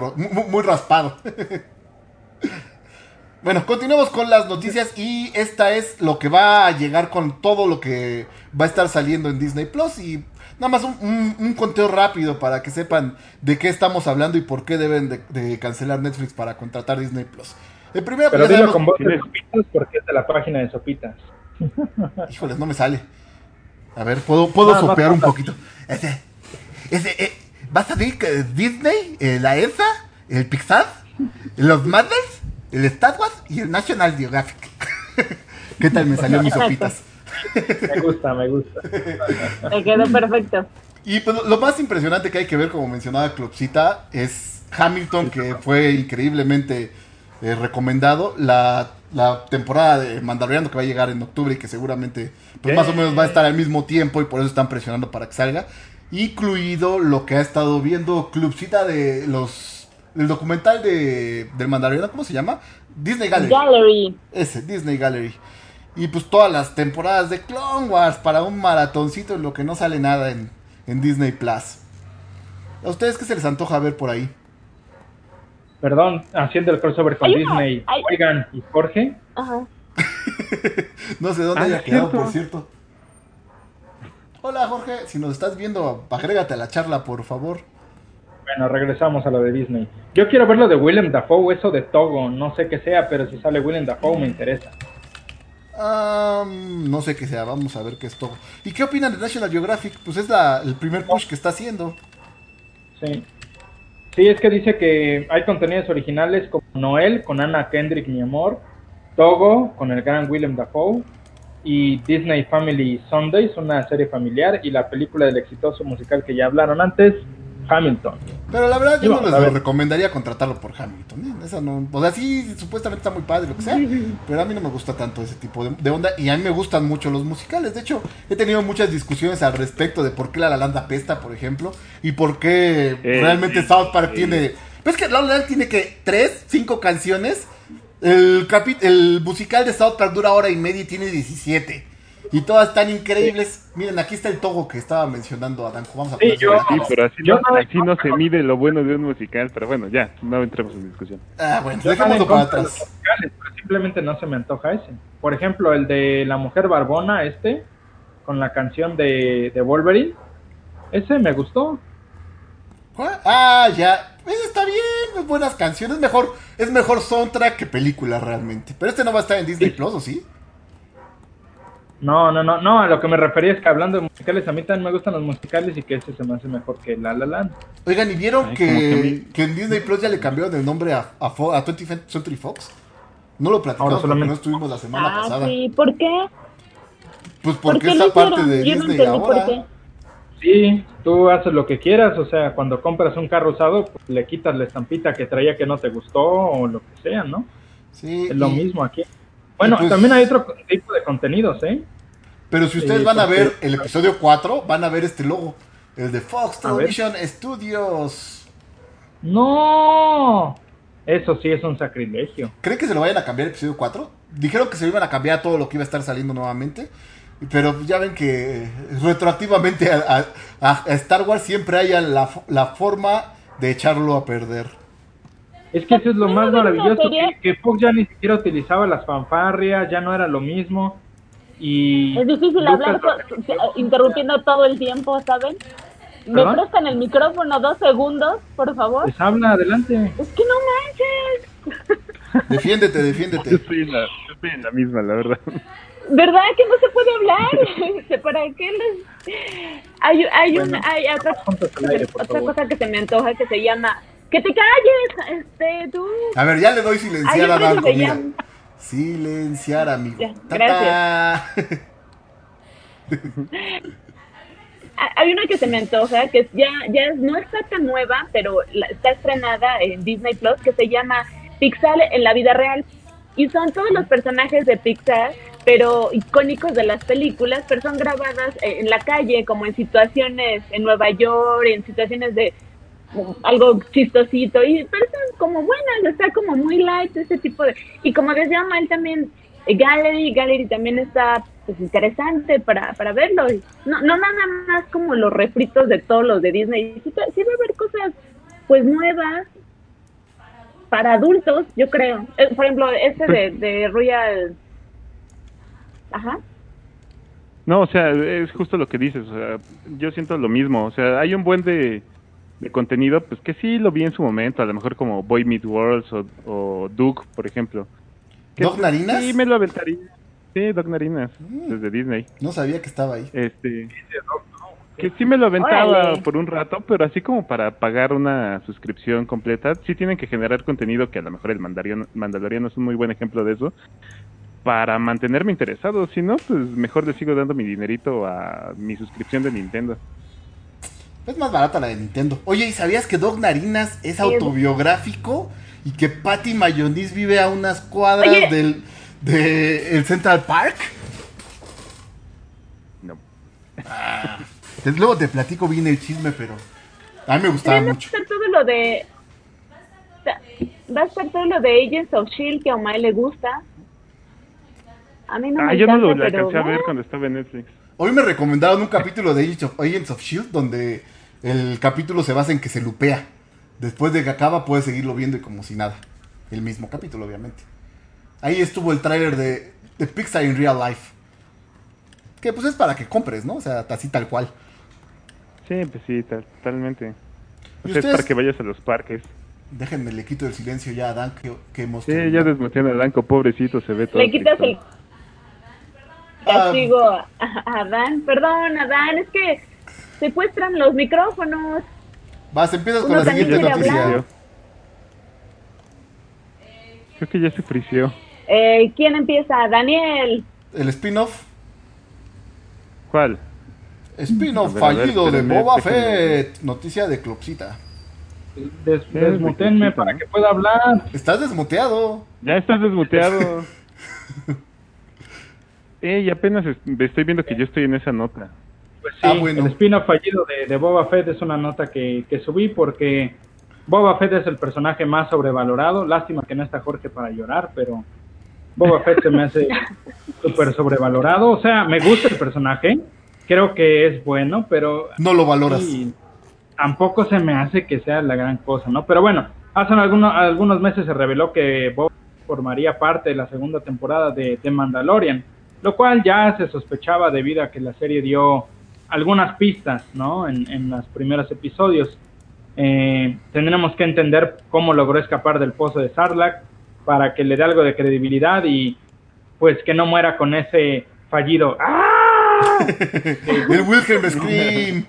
raspado. Bueno, continuamos con las noticias y esta es lo que va a llegar con todo lo que va a estar saliendo en Disney Plus y nada más un conteo rápido para que sepan de qué estamos hablando y por qué deben de cancelar Netflix para contratar Disney Plus. El primero, pero dilo con voz de Sopitas porque es de la página de Sopitas. Híjoles, no me sale. A ver, puedo sopear un poquito. ¿Vas a decir que Disney, la ESA, el Pixar, los Madness, el Star Wars y el National Geographic? ¿Qué tal me salió mis sopitas? Me gusta. Me quedó perfecto. Y pues lo más impresionante que hay que ver, como mencionaba Clubcita, es Hamilton, que fue increíblemente... recomendado la temporada de Mandaloriano que va a llegar en octubre y que seguramente pues más o menos va a estar al mismo tiempo y por eso están presionando para que salga, incluido lo que ha estado viendo Clubcita de el documental del Mandaloriano. ¿Cómo se llama? Disney Gallery. Ese, Disney Gallery. Y pues todas las temporadas de Clone Wars para un maratoncito en lo que no sale nada en Disney Plus. ¿A ustedes qué se les antoja ver por ahí? Perdón, haciendo el crossover con Disney. Oigan, ¿y Jorge? Ajá. No sé dónde haya quedado, por cierto. Hola, Jorge, si nos estás viendo, agrégate a la charla, por favor. Bueno, regresamos a lo de Disney. Yo quiero ver lo de Willem Dafoe, eso de Togo. No sé qué sea, pero si sale Willem Dafoe me interesa. No sé qué sea, vamos a ver qué es Togo. ¿Y qué opinan de National Geographic? Pues es el primer push que está haciendo. Sí. Sí, es que dice que hay contenidos originales como Noel, con Anna Kendrick, mi amor, Togo, con el gran Willem Dafoe, y Disney Family Sundays, una serie familiar, y la película del exitoso musical que ya hablaron antes, Hamilton. Pero la verdad, yo no les recomendaría contratarlo por Hamilton, ¿eh? Esa no, o sea, sí, supuestamente está muy padre, lo que sea, pero a mí no me gusta tanto ese tipo de onda, y a mí me gustan mucho los musicales. De hecho, he tenido muchas discusiones al respecto de por qué La La Land apesta, por ejemplo, y por qué realmente South Park tiene... Pues es que La La Land tiene, que 3, 5 canciones. El musical de South Park dura hora y media y tiene 17. Y todas tan increíbles. Miren, aquí está el Togo que estaba mencionando Adanjo. Vamos a poner pero así no se mide lo bueno de un musical. Pero bueno, ya, no entremos en discusión. Ah, bueno, dejémoslo para atrás. Simplemente no se me antoja ese. Por ejemplo, el de La Mujer Barbona, con la canción de Wolverine. Ese me gustó. ¿Cuál? Ah, ya. Está bien, buenas canciones. Es mejor soundtrack que película realmente. Pero no va a estar en Disney Plus, ¿o sí? No, a lo que me refería es que hablando de musicales, a mí también me gustan los musicales y que ese se me hace mejor que La La Land. Oigan, ¿y vieron que en Disney Plus ya le cambiaron el nombre a 20th Century Fox? No lo platicamos porque no estuvimos la semana pasada. Sí, ¿por qué? Pues porque esa parte de Disney ahora... Sí, tú haces lo que quieras, o sea, cuando compras un carro usado, pues, le quitas la estampita que traía que no te gustó o lo que sea, ¿no? Sí. Es lo mismo aquí. Bueno, pues, también hay otro tipo de contenidos, ¿eh? Pero si ustedes van a ver el episodio 4, van a ver este logo, el de Fox Television Studios. ¡No! Eso sí es un sacrilegio. ¿Creen que se lo vayan a cambiar el episodio 4? Dijeron que se lo iban a cambiar todo lo que iba a estar saliendo nuevamente. Pero ya ven que retroactivamente a Star Wars siempre haya la forma de echarlo a perder. Es que eso es lo más maravilloso, que Fox ya ni siquiera utilizaba las fanfarrias, ya no era lo mismo. Y es difícil hablar interrumpiendo todo el tiempo, ¿saben? ¿Me prestan el micrófono 2 segundos, por favor? Pues habla, adelante. Es que no manches. Defiéndete. Yo estoy en la misma, la verdad. ¿Verdad que no se puede hablar? ¿Para qué les...? Hay otra cosa que se me antoja que se llama... ¡Que te calles! Tú... A ver, ya le doy silenciar a Danco, mira. Silenciar, amigo. Gracias. Hay una que se me antoja, que ya no está tan nueva, pero está estrenada en Disney Plus, que se llama Pixar en la vida real. Y son todos los personajes de Pixar, pero icónicos de las películas, pero son grabadas en la calle, como en situaciones en Nueva York, en situaciones de algo chistosito, y personas como buenas, está como muy light ese tipo de... Y como decía Mal también, Gallery también está pues interesante para verlo, no nada más como los refritos de todos los de Disney, sí va a haber cosas pues nuevas, para adultos, yo creo. Por ejemplo, de Royal... Ajá. No, o sea, es justo lo que dices. O sea, yo siento lo mismo. O sea, hay un buen de contenido, pues que sí lo vi en su momento. A lo mejor como Boy Meets World o Duke, por ejemplo. ¿Doc Narinas? Sí, me lo aventaría. Sí, Doc Narinas, desde Disney. No sabía que estaba ahí. Que sí me lo aventaba por un rato, pero así como para pagar una suscripción completa, sí tienen que generar contenido, que a lo mejor el Mandaloriano es un muy buen ejemplo de eso, para mantenerme interesado. Si no, pues mejor le sigo dando mi dinerito a mi suscripción de Nintendo. Es más barata la de Nintendo. Oye, ¿y sabías que Doc Narinas es autobiográfico? Y que Patty Mayonnaise vive a unas cuadras del Central Park. No. Luego te platico bien el chisme, pero a mí me gustaba mucho. Va a estar todo lo de Agents of S.H.I.E.L.D. que a Omar le gusta. A mí no me encanta, yo no lo alcancé a ver cuando estaba en Netflix. Hoy me recomendaron un capítulo de Agents of S.H.I.E.L.D. donde el capítulo se basa en que se lupea. Después de que acaba puedes seguirlo viendo y como si nada. El mismo capítulo, obviamente. Ahí estuvo el tráiler de Pixar in Real Life. Que pues es para que compres, ¿no? O sea, así tal cual. Sí, pues sí, totalmente. O sea, es para que vayas a los parques. Déjenme, le quito el silencio ya a Dan que mostró. Sí, ya desmuteé a Dan, pobrecito, se ve todo. Le quitas el castigo a Dan. Perdón, a Dan, es que secuestran los micrófonos. Vas, empiezas con la siguiente noticia. Creo que ya se frició. ¿Quién empieza? Daniel. ¿El spin-off? ¿Cuál? Spin-off fallido de Boba Fett. Noticia de Clopsita. Desmutenme para que pueda hablar. Estás desmuteado. Ya estás desmuteado. Apenas estoy viendo que yo estoy en esa nota. Pues sí, bueno. El spin-off fallido de Boba Fett es una nota que subí porque Boba Fett es el personaje más sobrevalorado. Lástima que no está Jorge para llorar, pero Boba Fett se me hace súper sobrevalorado. O sea, me gusta el personaje, creo que es bueno, pero no lo valoras. Sí, tampoco se me hace que sea la gran cosa, ¿no? Pero bueno, hace algunos meses se reveló que Boba formaría parte de la segunda temporada de Mandalorian, lo cual ya se sospechaba debido a que la serie dio algunas pistas, ¿no? En los primeros episodios. Tendremos que entender cómo logró escapar del pozo de Sarlacc para que le dé algo de credibilidad y pues que no muera con ese fallido. ¡Ah! El Wilhelm Scream.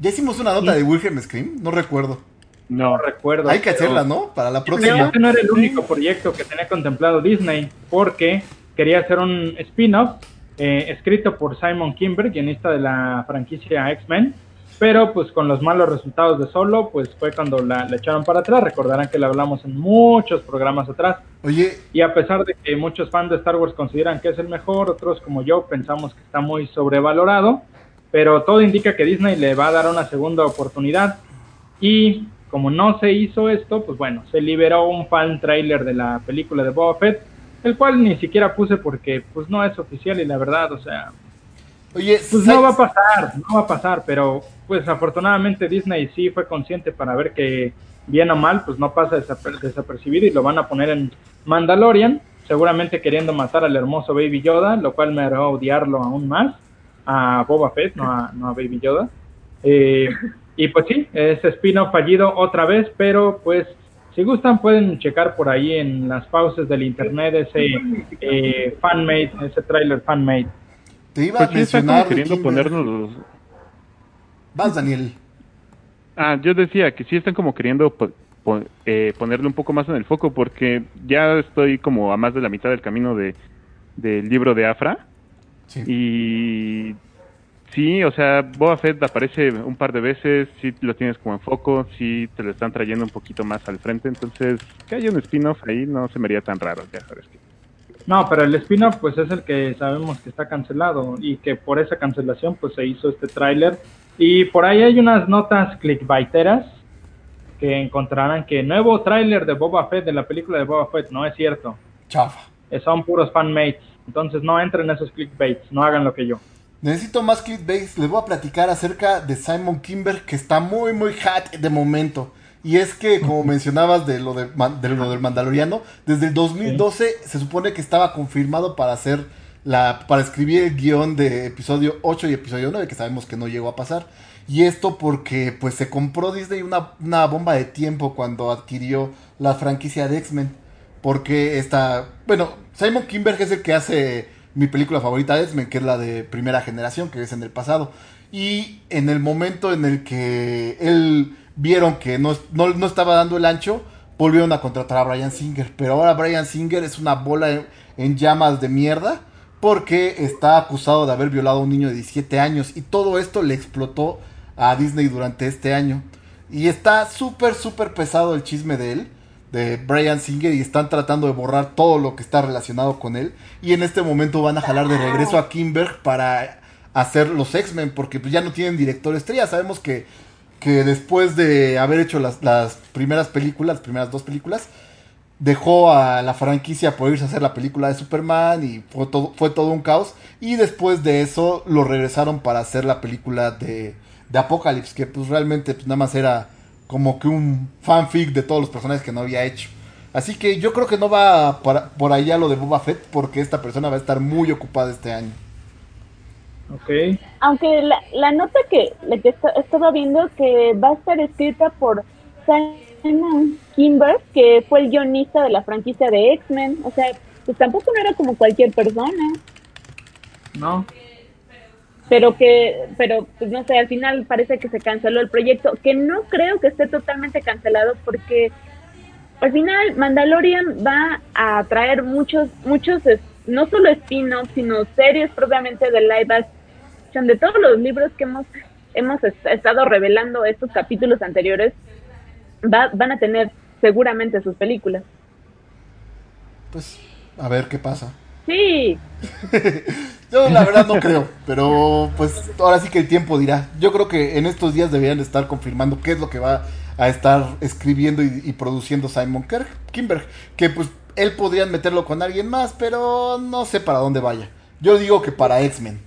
¿Ya hicimos una nota de Wilhelm Scream? No recuerdo. No recuerdo. Hay que hacerla, ¿no? Para la próxima. Este no era el único proyecto que tenía contemplado Disney, porque quería hacer un spin-off escrito por Simon Kimber, guionista de la franquicia X-Men, pero pues con los malos resultados de Solo, pues fue cuando la echaron para atrás. Recordarán que la hablamos en muchos programas atrás. Oye. Y a pesar de que muchos fans de Star Wars consideran que es el mejor, otros como yo pensamos que está muy sobrevalorado, pero todo indica que Disney le va a dar una segunda oportunidad. Y como no se hizo esto, pues bueno, se liberó un fan trailer de la película de Boba Fett, el cual ni siquiera puse porque pues no es oficial y la verdad, o sea, oye, pues no va a pasar, pero pues afortunadamente Disney sí fue consciente para ver que bien o mal pues no pasa desapercibido y lo van a poner en Mandalorian, seguramente queriendo matar al hermoso Baby Yoda, lo cual me hará odiarlo aún más a Boba Fett, no a Baby Yoda. Y pues sí, es spin-off fallido otra vez, pero pues si gustan pueden checar por ahí en las pausas del internet ese tráiler fan-made. Te iba a mencionar queriendo ponernos los... Vas, Daniel. Yo decía que sí están como queriendo ponerle un poco más en el foco, porque ya estoy como a más de la mitad del camino del libro de Afra. Sí. Y sí, o sea, Boba Fett aparece un par de veces, sí lo tienes como en foco, sí te lo están trayendo un poquito más al frente, entonces que haya un spin-off ahí no se me haría tan raro, ya sabes que... No, pero el spin-off pues es el que sabemos que está cancelado y que por esa cancelación pues se hizo este tráiler y por ahí hay unas notas clickbaiteras que encontrarán que nuevo tráiler de Boba Fett, de la película de Boba Fett, no es cierto. Chafa. Son puros fanmates, entonces no entren esos clickbaits, no hagan lo que yo. Necesito más clickbaits. Les voy a platicar acerca de Simon Kimber, que está muy, muy hot de momento. Y es que, como mencionabas de lo del Mandaloriano, desde el 2012 se supone que estaba confirmado para hacer para escribir el guión de episodio 8 y episodio 9, que sabemos que no llegó a pasar. Y esto porque pues se compró Disney una bomba de tiempo cuando adquirió la franquicia de X-Men. Porque Simon Kimber es el que hace... mi película favorita de X-Men, que es la de primera generación, que es en el pasado. Y en el momento en el que él vieron que no estaba dando el ancho, volvieron a contratar a Bryan Singer. Pero ahora Bryan Singer es una bola en llamas de mierda, porque está acusado de haber violado a un niño de 17 años. Y todo esto le explotó a Disney durante este año. Y está súper, súper pesado el chisme de él, de Bryan Singer, y están tratando de borrar todo lo que está relacionado con él, y en este momento van a jalar de regreso a Kinberg para hacer los X-Men, porque pues ya no tienen director estrella. Sabemos que después de haber hecho las primeras dos películas, dejó a la franquicia por irse a hacer la película de Superman, y fue todo un caos, y después de eso lo regresaron para hacer la película de de Apocalypse, que pues realmente pues, nada más era como que un fanfic de todos los personajes que no había hecho. Así que yo creo que no va por allá lo de Boba Fett, porque esta persona va a estar muy ocupada este año. Okay. Aunque la nota que estaba viendo que va a estar escrita por Simon Kinberg, que fue el guionista de la franquicia de X-Men. O sea, pues tampoco no era como cualquier persona. No. Pero pues no sé, al final parece que se canceló el proyecto, que no creo que esté totalmente cancelado, porque al final Mandalorian va a traer muchos no solo spin-offs, sino series propiamente de live action, de todos los libros que hemos estado revelando estos capítulos anteriores, van a tener seguramente sus películas. Pues, a ver qué pasa. Sí. Yo la verdad no creo, pero pues ahora sí que el tiempo dirá. Yo creo que en estos días deberían estar confirmando qué es lo que va a estar escribiendo y produciendo Simon Kinberg, que pues él podrían meterlo con alguien más, pero no sé para dónde vaya. Yo digo que para X-Men.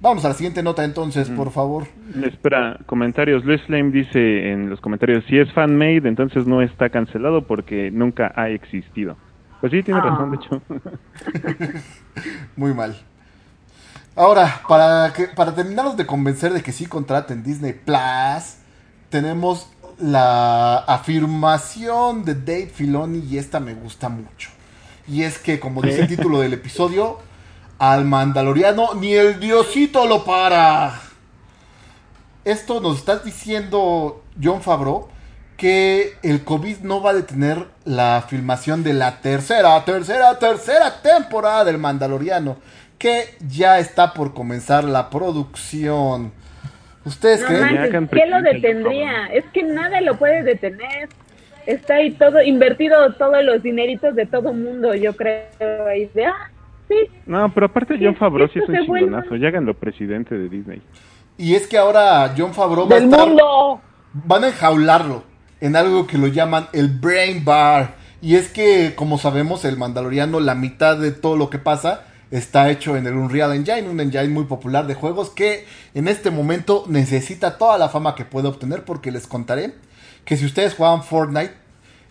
Vamos a la siguiente nota entonces, por favor. Espera, comentarios. Luis Flame dice en los comentarios, si es fan-made, entonces no está cancelado porque nunca ha existido. Pues sí, tiene razón, de hecho. Muy mal. Ahora, para terminarnos de convencer de que sí contraten Disney Plus, tenemos la afirmación de Dave Filoni, y esta me gusta mucho. Y es que, como dice el título del episodio, al Mandaloriano ni el Diosito lo para. Esto nos está diciendo Jon Favreau, que el COVID no va a detener la filmación de la tercera temporada del Mandaloriano, que ya está por comenzar la producción. ¿Ustedes creen? ¿Qué lo detendría? Es que nada lo puede detener. Está ahí todo, invertido todos los dineritos de todo mundo, yo creo. Ahí de, sí. No, pero aparte Jon Favreau sí es un chingonazo. Ya háganlo presidente de Disney. Y es que ahora Jon Favreau va a estar... ¡Del mundo! Van a enjaularlo en algo que lo llaman el Brain Bar. Y es que, como sabemos, el Mandaloriano, la mitad de todo lo que pasa está hecho en el Unreal Engine, un engine muy popular de juegos que en este momento necesita toda la fama que puede obtener, porque les contaré que si ustedes juegan Fortnite,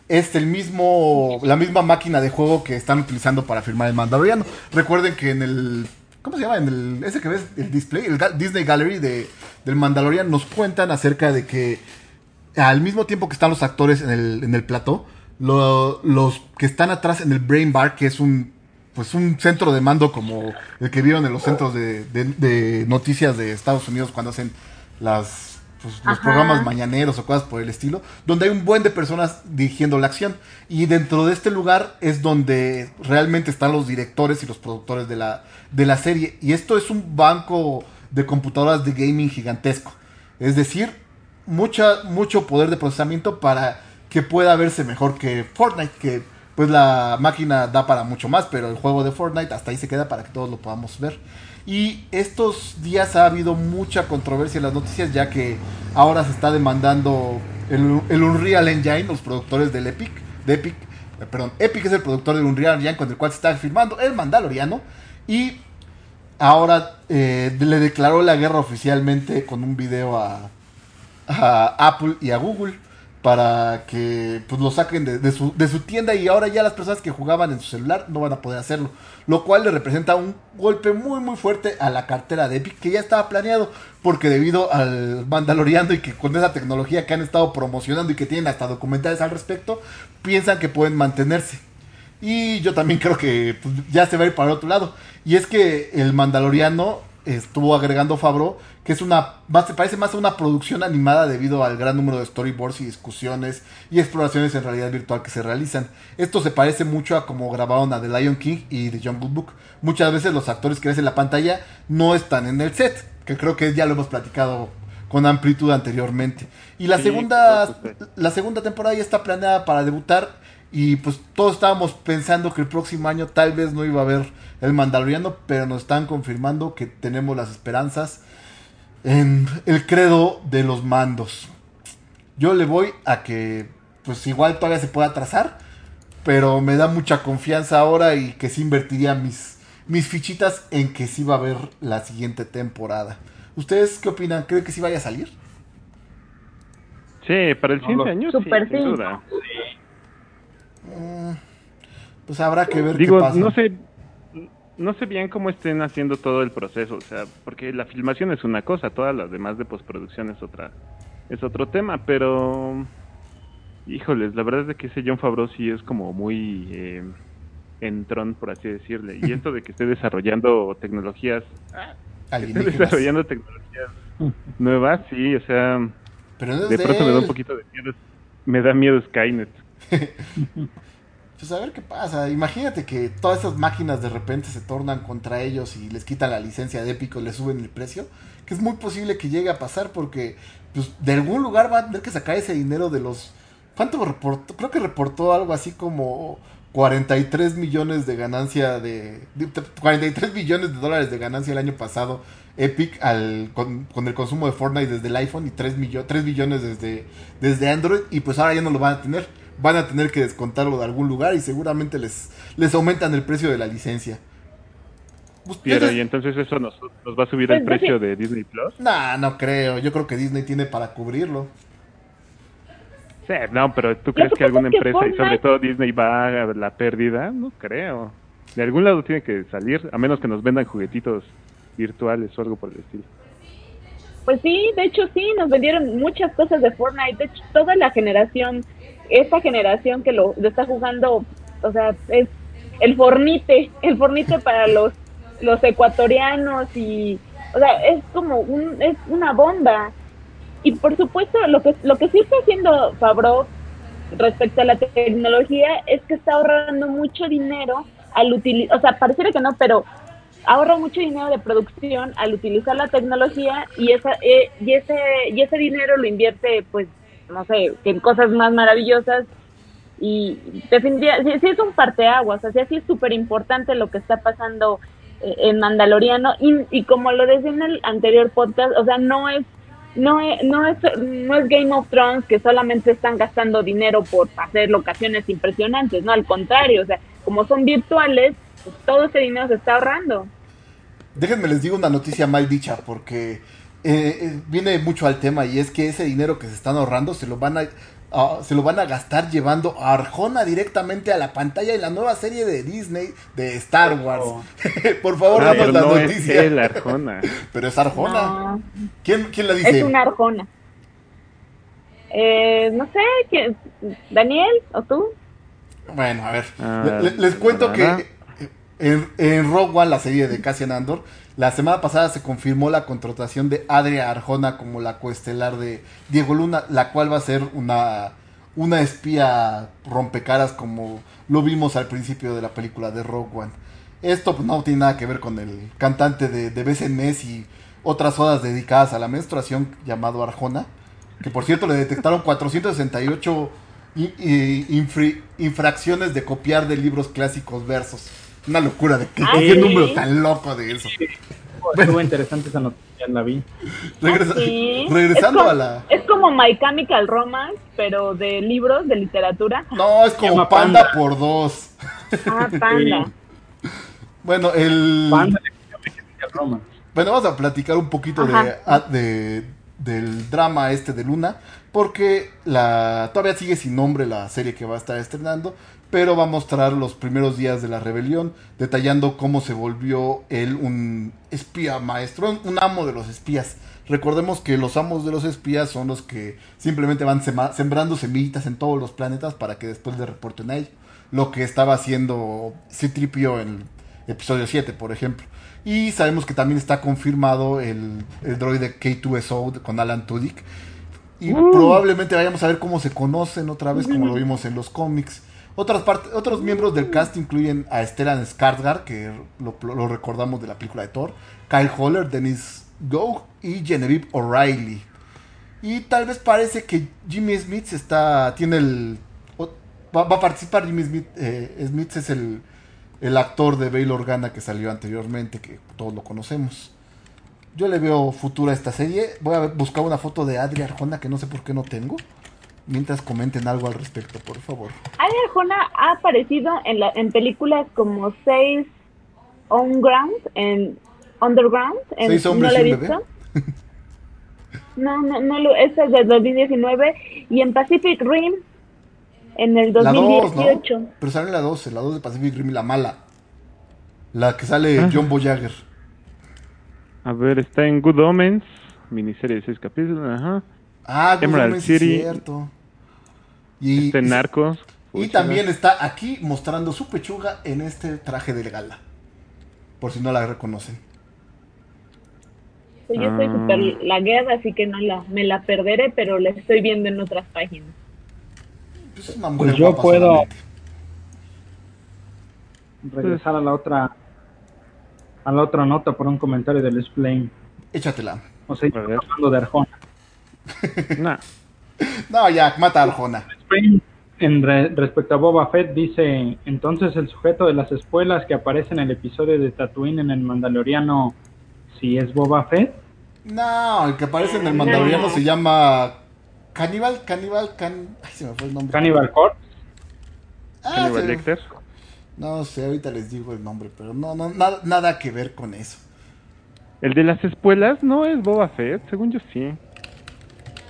es la misma máquina de juego que están utilizando para firmar el Mandaloriano. Recuerden que en el... ¿cómo se llama? En el, ese que ves, el display, el Disney Gallery del Mandalorian, nos cuentan acerca de que al mismo tiempo que están los actores en el plató, los que están atrás en el Brain Bar, que es un centro de mando como el que vieron en los centros de noticias de Estados Unidos cuando hacen los programas mañaneros o cosas por el estilo, donde hay un buen de personas dirigiendo la acción, y dentro de este lugar es donde realmente están los directores y los productores de la serie, y esto es un banco de computadoras de gaming gigantesco, es decir, mucho poder de procesamiento para que pueda verse mejor que Fortnite, que pues la máquina da para mucho más, pero el juego de Fortnite hasta ahí se queda para que todos lo podamos ver. Y estos días ha habido mucha controversia en las noticias, ya que ahora se está demandando el Unreal Engine, los productores del Epic es el productor del Unreal Engine con el cual se está filmando el Mandaloriano, y ahora le declaró la guerra oficialmente con un video a Apple y a Google, para que pues lo saquen de su tienda, y ahora ya las personas que jugaban en su celular no van a poder hacerlo, lo cual le representa un golpe muy muy fuerte a la cartera de Epic, que ya estaba planeado, porque debido al Mandaloriano y que con esa tecnología que han estado promocionando y que tienen hasta documentales al respecto, piensan que pueden mantenerse. Y yo también creo que pues, ya se va a ir para el otro lado, y es que el Mandaloriano, estuvo agregando Favreau, que es parece más una producción animada debido al gran número de storyboards y discusiones y exploraciones en realidad virtual que se realizan. Esto se parece mucho a como grabaron a The Lion King y The Jungle Book. Muchas veces los actores que ves en la pantalla no están en el set, que creo que ya lo hemos platicado con amplitud anteriormente. Y la segunda temporada ya está planeada para debutar, y pues todos estábamos pensando que el próximo año tal vez no iba a haber el Mandaloriano, pero nos están confirmando que tenemos las esperanzas en el credo de los mandos. Yo le voy a que pues igual todavía se pueda atrasar, pero me da mucha confianza ahora, y que sí invertiría mis fichitas en que sí va a haber la siguiente temporada. ¿Ustedes qué opinan? ¿Creen que sí vaya a salir? Sí, para el siguiente año sí, sin duda. Pues habrá que ver qué pasa. No sé bien cómo estén haciendo todo el proceso, o sea, porque la filmación es una cosa, todas las demás de postproducción es otra, es otro tema, pero híjoles, la verdad es que ese Jon Favreau sí es como muy entrón, por así decirle, y esto de que esté desarrollando tecnologías nuevas, sí, o sea, pero no de pronto me da un poquito de miedo, me da miedo Skynet. Pues a ver qué pasa, imagínate que todas esas máquinas de repente se tornan contra ellos y les quitan la licencia de Epic, les suben el precio, que es muy posible que llegue a pasar porque pues, de algún lugar van a tener que sacar ese dinero de los... ¿Cuánto reportó? Creo que reportó algo así como 43 millones de ganancia de 43 millones de dólares de ganancia el año pasado Epic con el consumo de Fortnite desde el iPhone y 3 billones desde Android, y pues ahora ya no lo van a tener. Van a tener que descontarlo de algún lugar y seguramente les aumentan el precio de la licencia. Pero, ¿y entonces eso nos va a subir el precio de Disney Plus? No creo. Yo creo que Disney tiene para cubrirlo. Sí, no, pero ¿tú crees que alguna empresa, y sobre todo Disney, va a la pérdida? No creo. De algún lado tiene que salir, a menos que nos vendan juguetitos virtuales o algo por el estilo. Pues sí, de hecho sí, nos vendieron muchas cosas de Fortnite. De hecho, toda la generación... Esta generación que lo está jugando, o sea, es el Fortnite para los ecuatorianos, y o sea, es como es una bomba. Y por supuesto, lo que sí está haciendo Favreau respecto a la tecnología es que está ahorrando mucho dinero al utilizar, o sea, pareciera que no, pero ahorra mucho dinero de producción al utilizar la tecnología, y ese dinero lo invierte, pues no sé, en cosas más maravillosas. Y definitivamente sí es un parteaguas, o sea, sí es súper importante lo que está pasando en Mandaloriano, y como lo decía en el anterior podcast, o sea, no es Game of Thrones, que solamente están gastando dinero por hacer locaciones impresionantes, no, al contrario, o sea, como son virtuales, pues todo ese dinero se está ahorrando. Déjenme les digo una noticia mal dicha, porque viene mucho al tema, y es que ese dinero que se están ahorrando se lo van a gastar llevando a Arjona directamente a la pantalla en la nueva serie de Disney de Star Wars. Oh. Por favor, danos la noticia. Es Arjona. Pero es Arjona. No. ¿Quién la dice? Es una Arjona. No sé, ¿quién? ¿Daniel o tú? Bueno, a ver. Les cuento que en Rogue One, la serie de Cassian Andor, la semana pasada se confirmó la contratación de Adria Arjona como la coestelar de Diego Luna, la cual va a ser una espía rompecaras, como lo vimos al principio de la película de Rogue One. Esto pues, no tiene nada que ver con el cantante de Vez en Mes y otras odas dedicadas a la menstruación llamado Arjona, que por cierto le detectaron 468 infracciones de copiar de libros clásicos versos. Una locura, de qué número tan loco de eso. Bueno, muy interesante esa noticia, la vi. Regresando a la... Es como My Chemical Romance, pero de libros, de literatura. No, es como Panda por dos. Ah, Panda. Bueno, Panda de Chemical Romance. Bueno, vamos a platicar un poquito del drama de Luna, porque todavía sigue sin nombre la serie que va a estar estrenando, pero va a mostrar los primeros días de la rebelión, detallando cómo se volvió él un espía maestro, un amo de los espías. Recordemos que los amos de los espías son los que simplemente van sembrando semillitas en todos los planetas para que después le reporten a ellos, lo que estaba haciendo C-3PO en el episodio 7, por ejemplo. Y sabemos que también está confirmado el droide K2SO con Alan Tudyk, y probablemente vayamos a ver cómo se conocen otra vez, como lo vimos en los cómics. Otros miembros del cast incluyen a Stellan Skarsgård, que lo recordamos de la película de Thor, Kyle Holler, Dennis Gough y Genevieve O'Reilly. Y tal vez parece que Jimmy Smith va a participar. Jimmy Smith, Smith es el actor de Bail Organa que salió anteriormente, que todos lo conocemos. Yo le veo futuro a esta serie. Voy a buscar una foto de Adria Arjona, que no sé por qué no tengo. Mientras comenten algo al respecto, por favor. Adria Arjona ha aparecido en películas como Seis Underground. ¿No la he visto? No, esa es del 2019. Y en Pacific Rim, en el 2018. La 2, ¿no? Pero sale la 12, la 2 de Pacific Rim, la mala. La que sale John Boyager. A ver, está en Good Omens, miniserie de 6 capítulos, ajá. Ah, Good Omens, City. Es cierto. Y está en Narcos. Y también está aquí mostrando su pechuga en este traje de gala, por si no la reconocen. Pues yo soy super lagueada, así que me la perderé, pero la estoy viendo en otras páginas. Pues es una mujer pues yo guapa, puedo solamente regresar a la otra nota por un comentario del Explain. Échatela. O sea, yo estoy hablando de Arjona. No, ya, mata a Arjona. Respecto a Boba Fett, dice: entonces el sujeto de las espuelas que aparece en el episodio de Tatooine en el Mandaloriano, ¿sí es Boba Fett? No, el que aparece en el Mandaloriano se llama Cannibal ay, se me fue el nombre. Cannibal Corpse. Cannibal Lecter. No sé, ahorita les digo el nombre, pero no nada que ver con eso. El de las espuelas no es Boba Fett, según yo sí.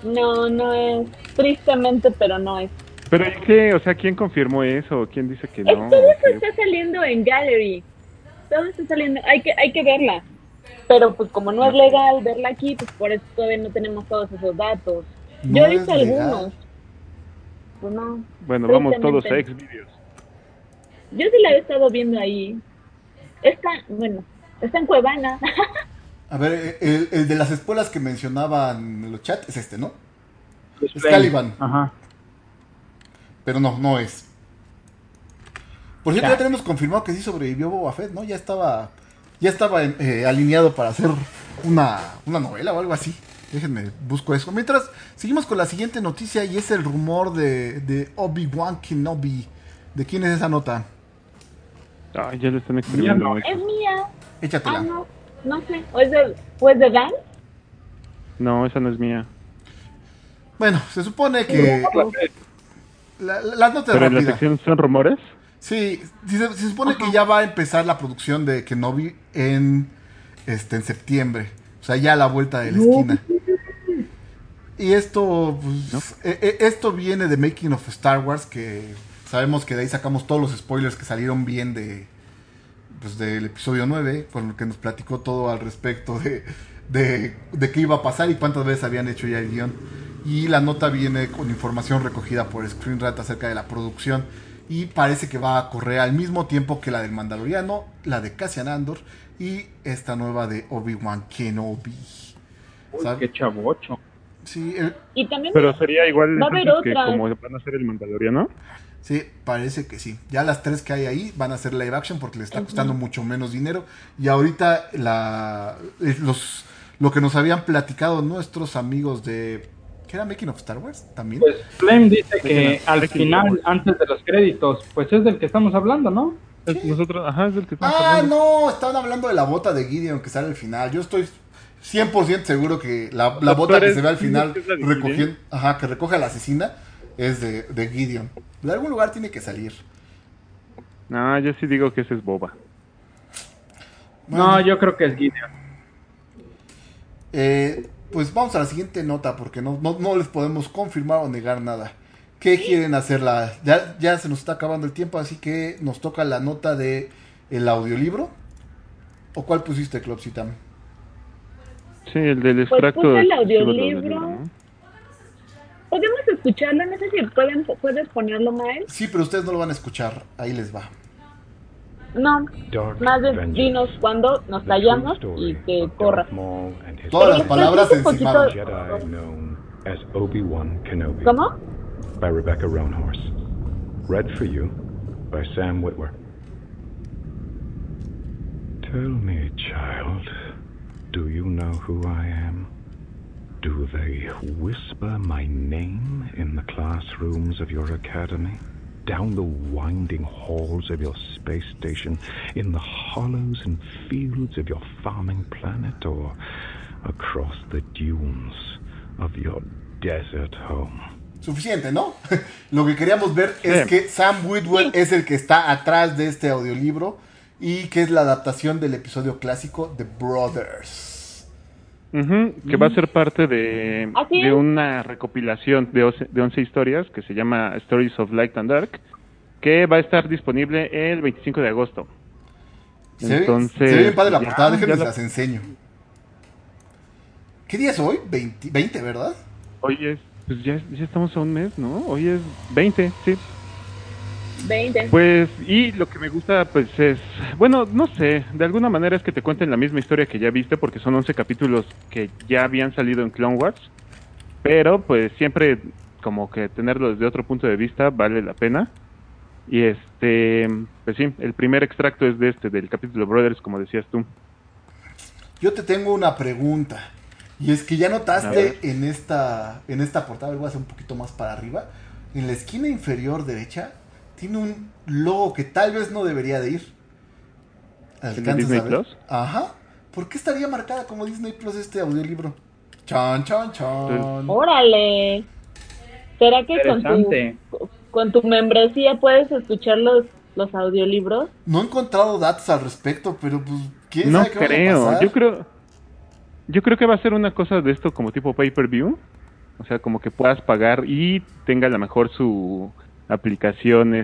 No es, tristemente, pero no es. Pero es que, o sea, ¿quién confirmó eso? ¿Quién dice que no? Todo eso está saliendo en Gallery. Todo está saliendo, hay que verla. Pero pues como no es legal verla aquí, pues por eso todavía no tenemos todos esos datos. No, yo he visto algunos. Pues no. Bueno, vamos todos a Xvideos. Yo sí la he estado viendo ahí. Está en Cuevana. A ver, el de las espuelas que mencionaban en los chats es este, ¿no? Es Caliban. Ajá. Pero no es. Por cierto, ya tenemos confirmado que sí sobrevivió Boba Fett, ¿no? Ya estaba alineado para hacer una novela o algo así. Déjenme, busco eso. Mientras, seguimos con la siguiente noticia y es el rumor de Obi-Wan Kenobi. ¿De quién es esa nota? Ah, ya lo están escribiendo. No. Es mía. Échatela. Ah, no sé. ¿O es de Dan? No, esa no es mía. Bueno, se supone que... Las notas ¿pero rápidas en la sección son rumores? Sí, se supone que ya va a empezar la producción de Kenobi en septiembre. O sea, ya a la vuelta de la esquina. Y esto, pues, ¿no? Esto viene de Making of Star Wars, que sabemos que de ahí sacamos todos los spoilers que salieron bien del episodio 9, con lo que nos platicó todo al respecto de qué iba a pasar y cuántas veces habían hecho ya el guión. Y la nota viene con información recogida por Screen Rant acerca de la producción. Y parece que va a correr al mismo tiempo que la del Mandaloriano, la de Cassian Andor y esta nueva de Obi-Wan Kenobi. Uy, qué chavocho. Sí, y también pero sería igual que como van a hacer el Mandaloriano. Sí, parece que sí. Ya las tres que hay ahí van a ser live action porque les está costando mucho menos dinero. Y ahorita lo que nos habían platicado nuestros amigos de... ¿Qué era Making of Star Wars también? Pues Flem dice que al final, antes de los créditos, pues es del que estamos hablando, ¿no? ¿Sí? Nosotros, es del que estamos hablando. Ah, no, estaban hablando de la bota de Gideon que sale al final. Yo estoy 100% seguro que la bota que se ve al final que recoge a la asesina es de Gideon. De algún lugar tiene que salir. No, yo sí digo que ese es Boba. Bueno, no, yo creo que es Gideon. Pues vamos a la siguiente nota porque no les podemos confirmar o negar nada. ¿Qué quieren hacerla? Ya se nos está acabando el tiempo, así que nos toca la nota de el audiolibro. ¿O cuál pusiste, Clopsita? Sí, el del extracto. Pues puse el audiolibro. ¿Podemos escucharlo? No sé si puedes ponerlo, Mael. Sí, pero ustedes no lo van a escuchar. Ahí les va. No, más de dinos cuando nos callamos y que corra. Todas las palabras encimadas. ¿Cómo? By Rebecca Roanhorse. Read for you by Sam Witwer. Tell me, child, do you know who I am? Do they whisper my name in the classrooms of your academy? Down the winding halls of your space station, in the hollows and fields of your farming planet, or across the dunes of your desert home. Suficiente, ¿no? Lo que queríamos ver es que Sam Witwer es el que está atrás de este audiolibro y que es la adaptación del episodio clásico The Brothers. Que va a ser parte de una recopilación de 11 historias que se llama Stories of Light and Dark, que va a estar disponible el 25 de agosto. Entonces, se ve bien padre la portada, déjenme las enseño. ¿Qué día es hoy? 20, ¿verdad? Hoy es, pues ya estamos a un mes, ¿no? Hoy es 20, sí. 20. Pues, y lo que me gusta, pues, es... Bueno, no sé, de alguna manera es que te cuenten la misma historia que ya viste, porque son 11 capítulos que ya habían salido en Clone Wars, pero, pues, siempre como que tenerlo desde otro punto de vista vale la pena. Y pues sí, el primer extracto es de del capítulo Brothers, como decías tú. Yo te tengo una pregunta, y es que ya notaste en esta portada, voy a hacer un poquito más para arriba, en la esquina inferior derecha, tiene un logo que tal vez no debería de ir. ¿Alcanzas Disney a ver? Plus? Ajá. ¿Por qué estaría marcada como Disney Plus este audiolibro? ¡Chan, chan, chan! ¡Órale! ¿Será que con tu membresía puedes escuchar los audiolibros? No he encontrado datos al respecto, pero pues... ¿quién sabe qué va a pasar? Yo creo que va a ser una cosa de esto como tipo pay-per-view. O sea, como que puedas pagar y tenga a lo mejor su... aplicación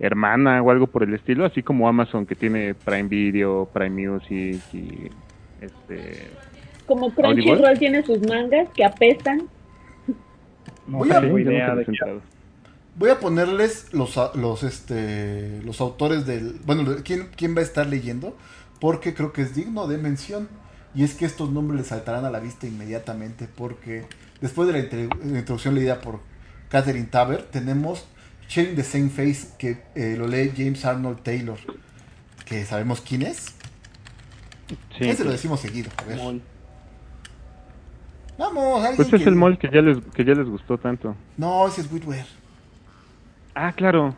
hermana o algo por el estilo, así como Amazon, que tiene Prime Video, Prime Music y como Crunchyroll tiene sus mangas que apestan. Voy a ponerles los autores del, bueno, quién va a estar leyendo, porque creo que es digno de mención, y es que estos nombres les saltarán a la vista inmediatamente, porque después de la introducción leída por Catherine Taver, tenemos Sharing the Same Face, que lo lee James Arnold Taylor, que sabemos quién es. Sí. Ese lo decimos seguido, a ver. Mol. Vamos, alguien. Pues es el mol que ya les gustó tanto. No, ese es Whitwer. Ah, claro.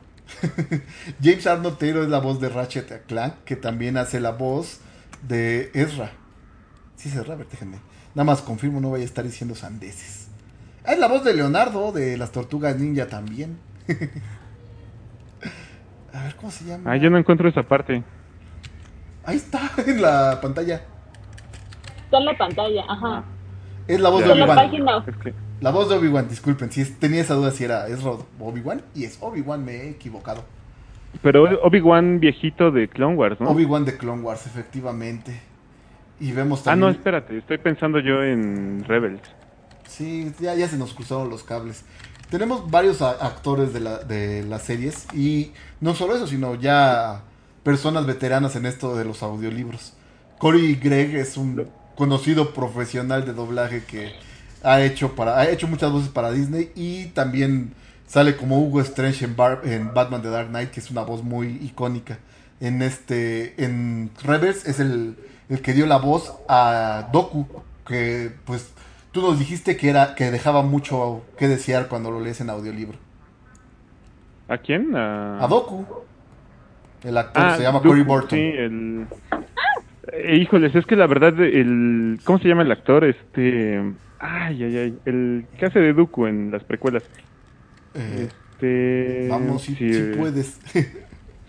James Arnold Taylor es la voz de Ratchet & Clank, que también hace la voz de Ezra. Sí, es Ezra, a ver, déjenme. Nada más confirmo, no vaya a estar diciendo sandeces. Ah, es la voz de Leonardo, de las Tortugas Ninja también. A ver, ¿cómo se llama? Ah, yo no encuentro esa parte. Ahí está, en la pantalla. Está en la pantalla, ajá. Es la voz de Obi-Wan. La voz de Obi-Wan, disculpen, si tenía esa duda si era Obi-Wan, y es Obi-Wan, me he equivocado. Pero Obi-Wan viejito de Clone Wars, ¿no? Obi-Wan de Clone Wars, efectivamente. Y vemos también... Ah, no, espérate, estoy pensando yo en Rebels. Sí, ya se nos cruzaron los cables. Tenemos varios actores de las series, y no solo eso, sino ya personas veteranas en esto de los audiolibros. Corey Gregg es un conocido profesional de doblaje que ha hecho muchas voces para Disney, y también sale como Hugo Strange en Batman The Dark Knight, que es una voz muy icónica. En Rebels es el que dio la voz a Dooku, que pues... Tú nos dijiste que dejaba mucho que desear cuando lo lees en audiolibro. ¿A quién? A Dooku. El actor se llama Dooku, Corey Burton. Sí, híjoles, es que la verdad, ¿cómo se llama el actor? El que hace de Dooku en las precuelas. Vamos, si puedes. Es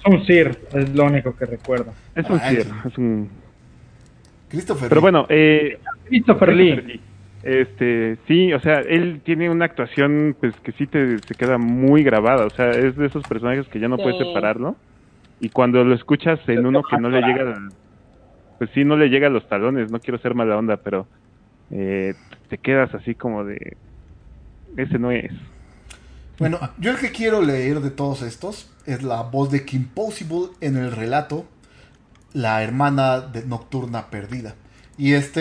un Sir, es lo único que recuerdo. Es un Sir, es un... Christopher Lee. Pero bueno, Christopher Lee. Sí, o sea, él tiene una actuación pues que sí se queda muy grabada, o sea, es de esos personajes que ya no puedes separarlo, y cuando lo escuchas en uno que no le llega, pues sí, no le llega a los talones, no quiero ser mala onda, pero te quedas así como de, ese no es. Bueno, yo el que quiero leer de todos estos es la voz de Kim Possible en el relato, la hermana de Nocturna Perdida, y es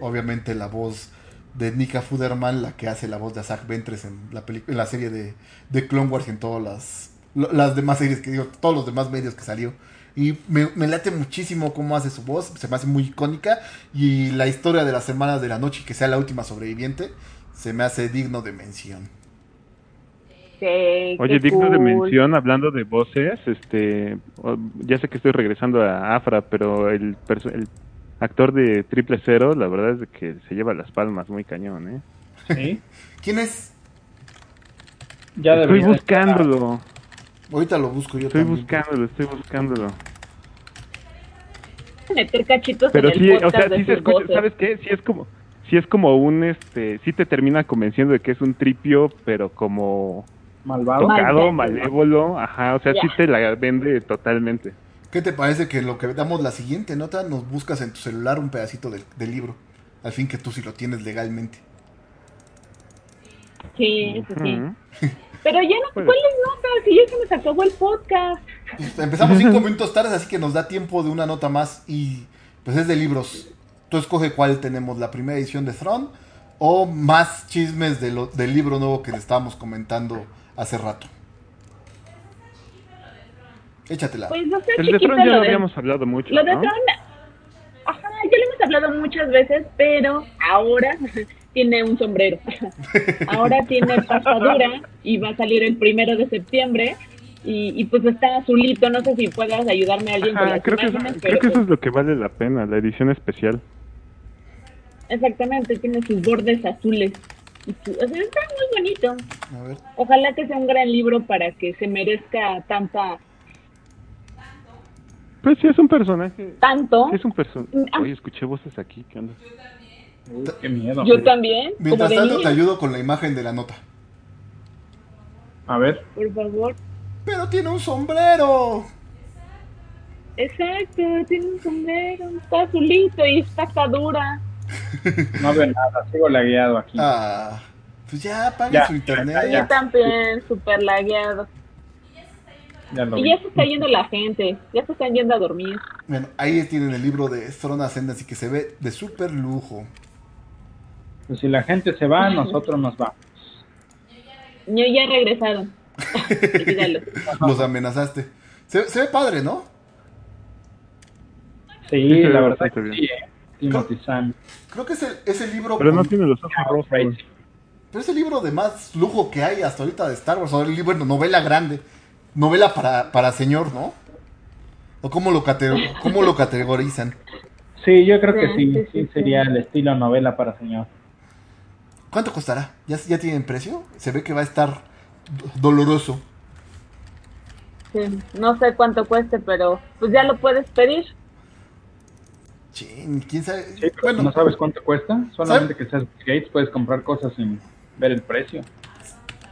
obviamente la voz de Nika Fuderman, la que hace la voz de Azag Ventress en la serie de Clone Wars y en todas las demás series que digo, todos los demás medios que salió. Y me late muchísimo cómo hace su voz, se me hace muy icónica. Y la historia de las hermanas de la noche, que sea la última sobreviviente, se me hace digno de mención. Sí, oye, digno de mención, hablando de voces, ya sé que estoy regresando a Afra, pero el actor de 000, la verdad es que se lleva las palmas muy cañón, ¿eh? ¿Sí? ¿Quién es? Ya estoy buscándolo. Ahorita lo busco yo también. Estoy buscándolo. meter cachitos pero en sí, el podcast, o sea, de sí se escucha, voces. ¿Sabes qué? Sí es como un sí te termina convenciendo de que es un tripio, pero como malvado, tocado, malévolo, ajá, o sea, sí te la vende totalmente. ¿Qué te parece que lo que damos la siguiente nota, nos buscas en tu celular un pedacito del libro? Al fin que tú sí lo tienes legalmente. Sí, eso sí. Pero ya no, ¿cuáles notas? Y ya se nos acabó el podcast. Pues empezamos 5 minutos tarde, así que nos da tiempo de una nota más y pues es de libros. Tú escoge cuál tenemos, la primera edición de Throne o más chismes del libro nuevo que le estábamos comentando hace rato. Échatela. Pues no sé, el de Throne ya lo habíamos hablado mucho, ¿no? Ajá, ya lo hemos hablado muchas veces, pero ahora tiene un sombrero. Ahora tiene pasadura y va a salir el 1 de septiembre. Y pues está azulito, no sé si puedas ayudarme a alguien con las imágenes. Creo que eso es lo que vale la pena, la edición especial. Exactamente, tiene sus bordes azules. O sea, está muy bonito. A ver. Ojalá que sea un gran libro para que se merezca tanta... Pues sí, es un personaje. ¿Tanto? Sí, es un personaje. Oye, escuché voces aquí, ¿qué onda? Uy, qué miedo. Yo también. Mientras tanto, te ayudo con la imagen de la nota. A ver. Por favor. ¡Pero tiene un sombrero! Exacto, tiene un sombrero. Está azulito y está dura. No veo nada, sigo lagueado aquí. Ah, pues ya, apague su internet. Yo también, súper lagueado. Y ya se está yendo la gente, ya se están yendo a dormir. Bueno, ahí tienen el libro de Throne Ascendancy, que se ve de súper lujo. Pues si la gente se va, nosotros nos vamos. Yo ya regresaron. Los amenazaste. Se ve padre, ¿no? Sí, la verdad que sí, creo que es el libro. Pero no tiene los ojos rojos. Pero es el libro de más lujo que hay hasta ahorita de Star Wars. Ahora el libro, novela grande. Novela para señor, ¿no? ¿O cómo lo categorizan? Sí, yo creo que sí, sería el estilo novela para señor. ¿Cuánto costará? ¿Ya tienen precio? Se ve que va a estar doloroso. Sí, no sé cuánto cueste, pero pues ya lo puedes pedir. Chin, ¿quién sabe? Sí, bueno, no sabes cuánto cuesta. Solamente que seas Gates puedes comprar cosas sin ver el precio.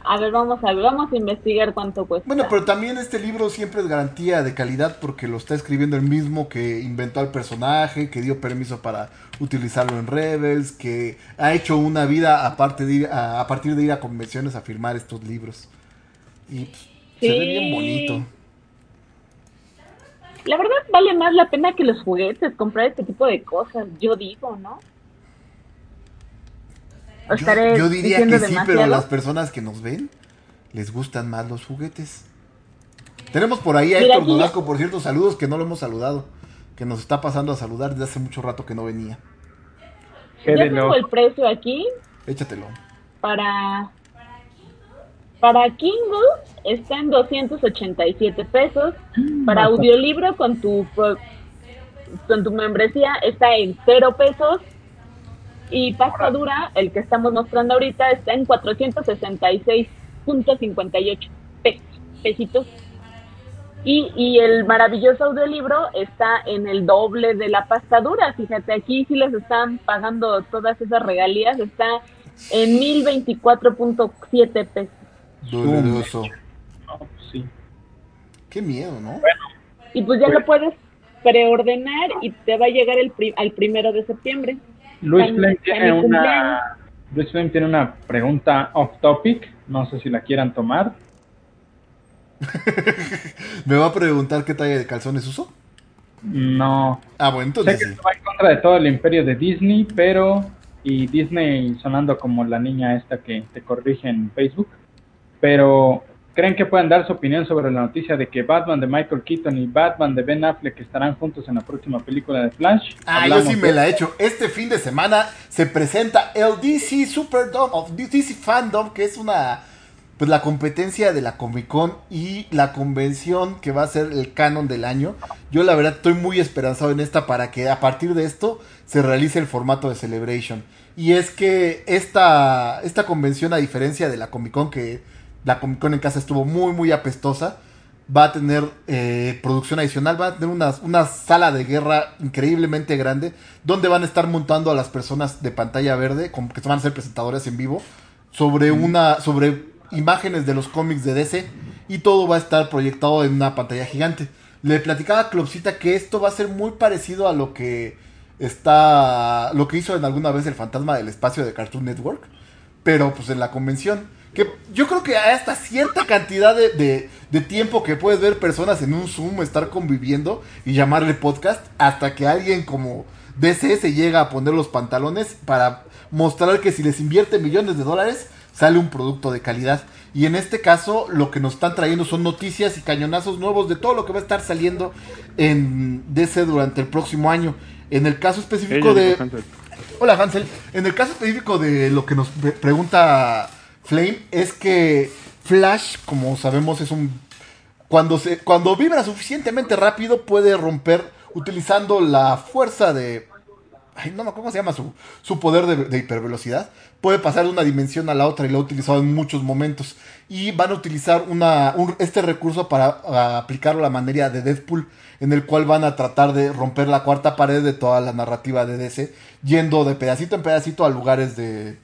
A ver, vamos a investigar cuánto cuesta. Bueno, pero también este libro siempre es garantía de calidad porque lo está escribiendo el mismo que inventó al personaje, que dio permiso para utilizarlo en Rebels, que ha hecho una vida aparte de a partir de ir a convenciones a firmar estos libros. Y pues, se ve bien bonito. La verdad vale más la pena que los juguetes, comprar este tipo de cosas, yo digo, ¿no? Yo diría que sí, demasiado. Pero a las personas que nos ven les gustan más los juguetes. Tenemos por ahí a Héctor Nolasco, por cierto, saludos, que no lo hemos saludado, que nos está pasando a saludar desde hace mucho rato que no venía. Yo tengo el precio aquí. Échatelo. Para Kindle está en 287 pesos, para audiolibro con tu membresía está en 0 pesos. Y pasadura, el que estamos mostrando ahorita, está en 466.58 pesitos. Y el maravilloso audiolibro está en el doble de la pasadura. Fíjate, aquí sí les están pagando todas esas regalías. Está en 1024.7 pesos. Doloroso. Sí. Qué miedo, ¿no? Bueno, y pues ya lo puedes preordenar y te va a llegar al 1 de septiembre. Luis Flem tiene una pregunta off topic, no sé si la quieran tomar. ¿Me va a preguntar qué talla de calzones uso? No. Ah, bueno, entonces sé que esto va en contra de todo el imperio de Disney, pero... Y Disney sonando como la niña esta que te corrige en Facebook. Pero, ¿creen que puedan dar su opinión sobre la noticia de que Batman de Michael Keaton y Batman de Ben Affleck estarán juntos en la próxima película de Flash? Ah, hablamos, yo sí me la he hecho. Este fin de semana se presenta el DC Superdome of DC Fandom, que es pues la competencia de la Comic Con y la convención que va a ser el canon del año. Yo la verdad estoy muy esperanzado en esta para que a partir de esto se realice el formato de Celebration. Y es que esta convención, a diferencia de la Comic Con, que la Comic Con en casa estuvo muy, muy apestosa. va a tener producción adicional, va a tener una sala de guerra increíblemente grande, donde van a estar montando a las personas de pantalla verde, que van a ser presentadoras en vivo, sobre imágenes de los cómics de DC, y todo va a estar proyectado en una pantalla gigante. Le platicaba a Clopsita que esto va a ser muy parecido a lo que hizo en alguna vez el Fantasma del Espacio de Cartoon Network, pero pues en la convención. Que yo creo que hay hasta cierta cantidad de tiempo que puedes ver personas en un Zoom estar conviviendo y llamarle podcast, hasta que alguien como DC se llega a poner los pantalones para mostrar que si les invierte millones de dólares sale un producto de calidad. Y en este caso lo que nos están trayendo son noticias y cañonazos nuevos de todo lo que va a estar saliendo en DC durante el próximo año. En el caso específico de... Hola, Hansel. En el caso específico de lo que nos pregunta Flame, es que Flash, como sabemos, es un... Cuando vibra suficientemente rápido puede romper utilizando la fuerza de... Ay, no, ¿cómo se llama su poder de hipervelocidad? Puede pasar de una dimensión a la otra, y lo ha utilizado en muchos momentos. Y van a utilizar este recurso para aplicarlo a la manera de Deadpool, en el cual van a tratar de romper la cuarta pared de toda la narrativa de DC, yendo de pedacito en pedacito a lugares de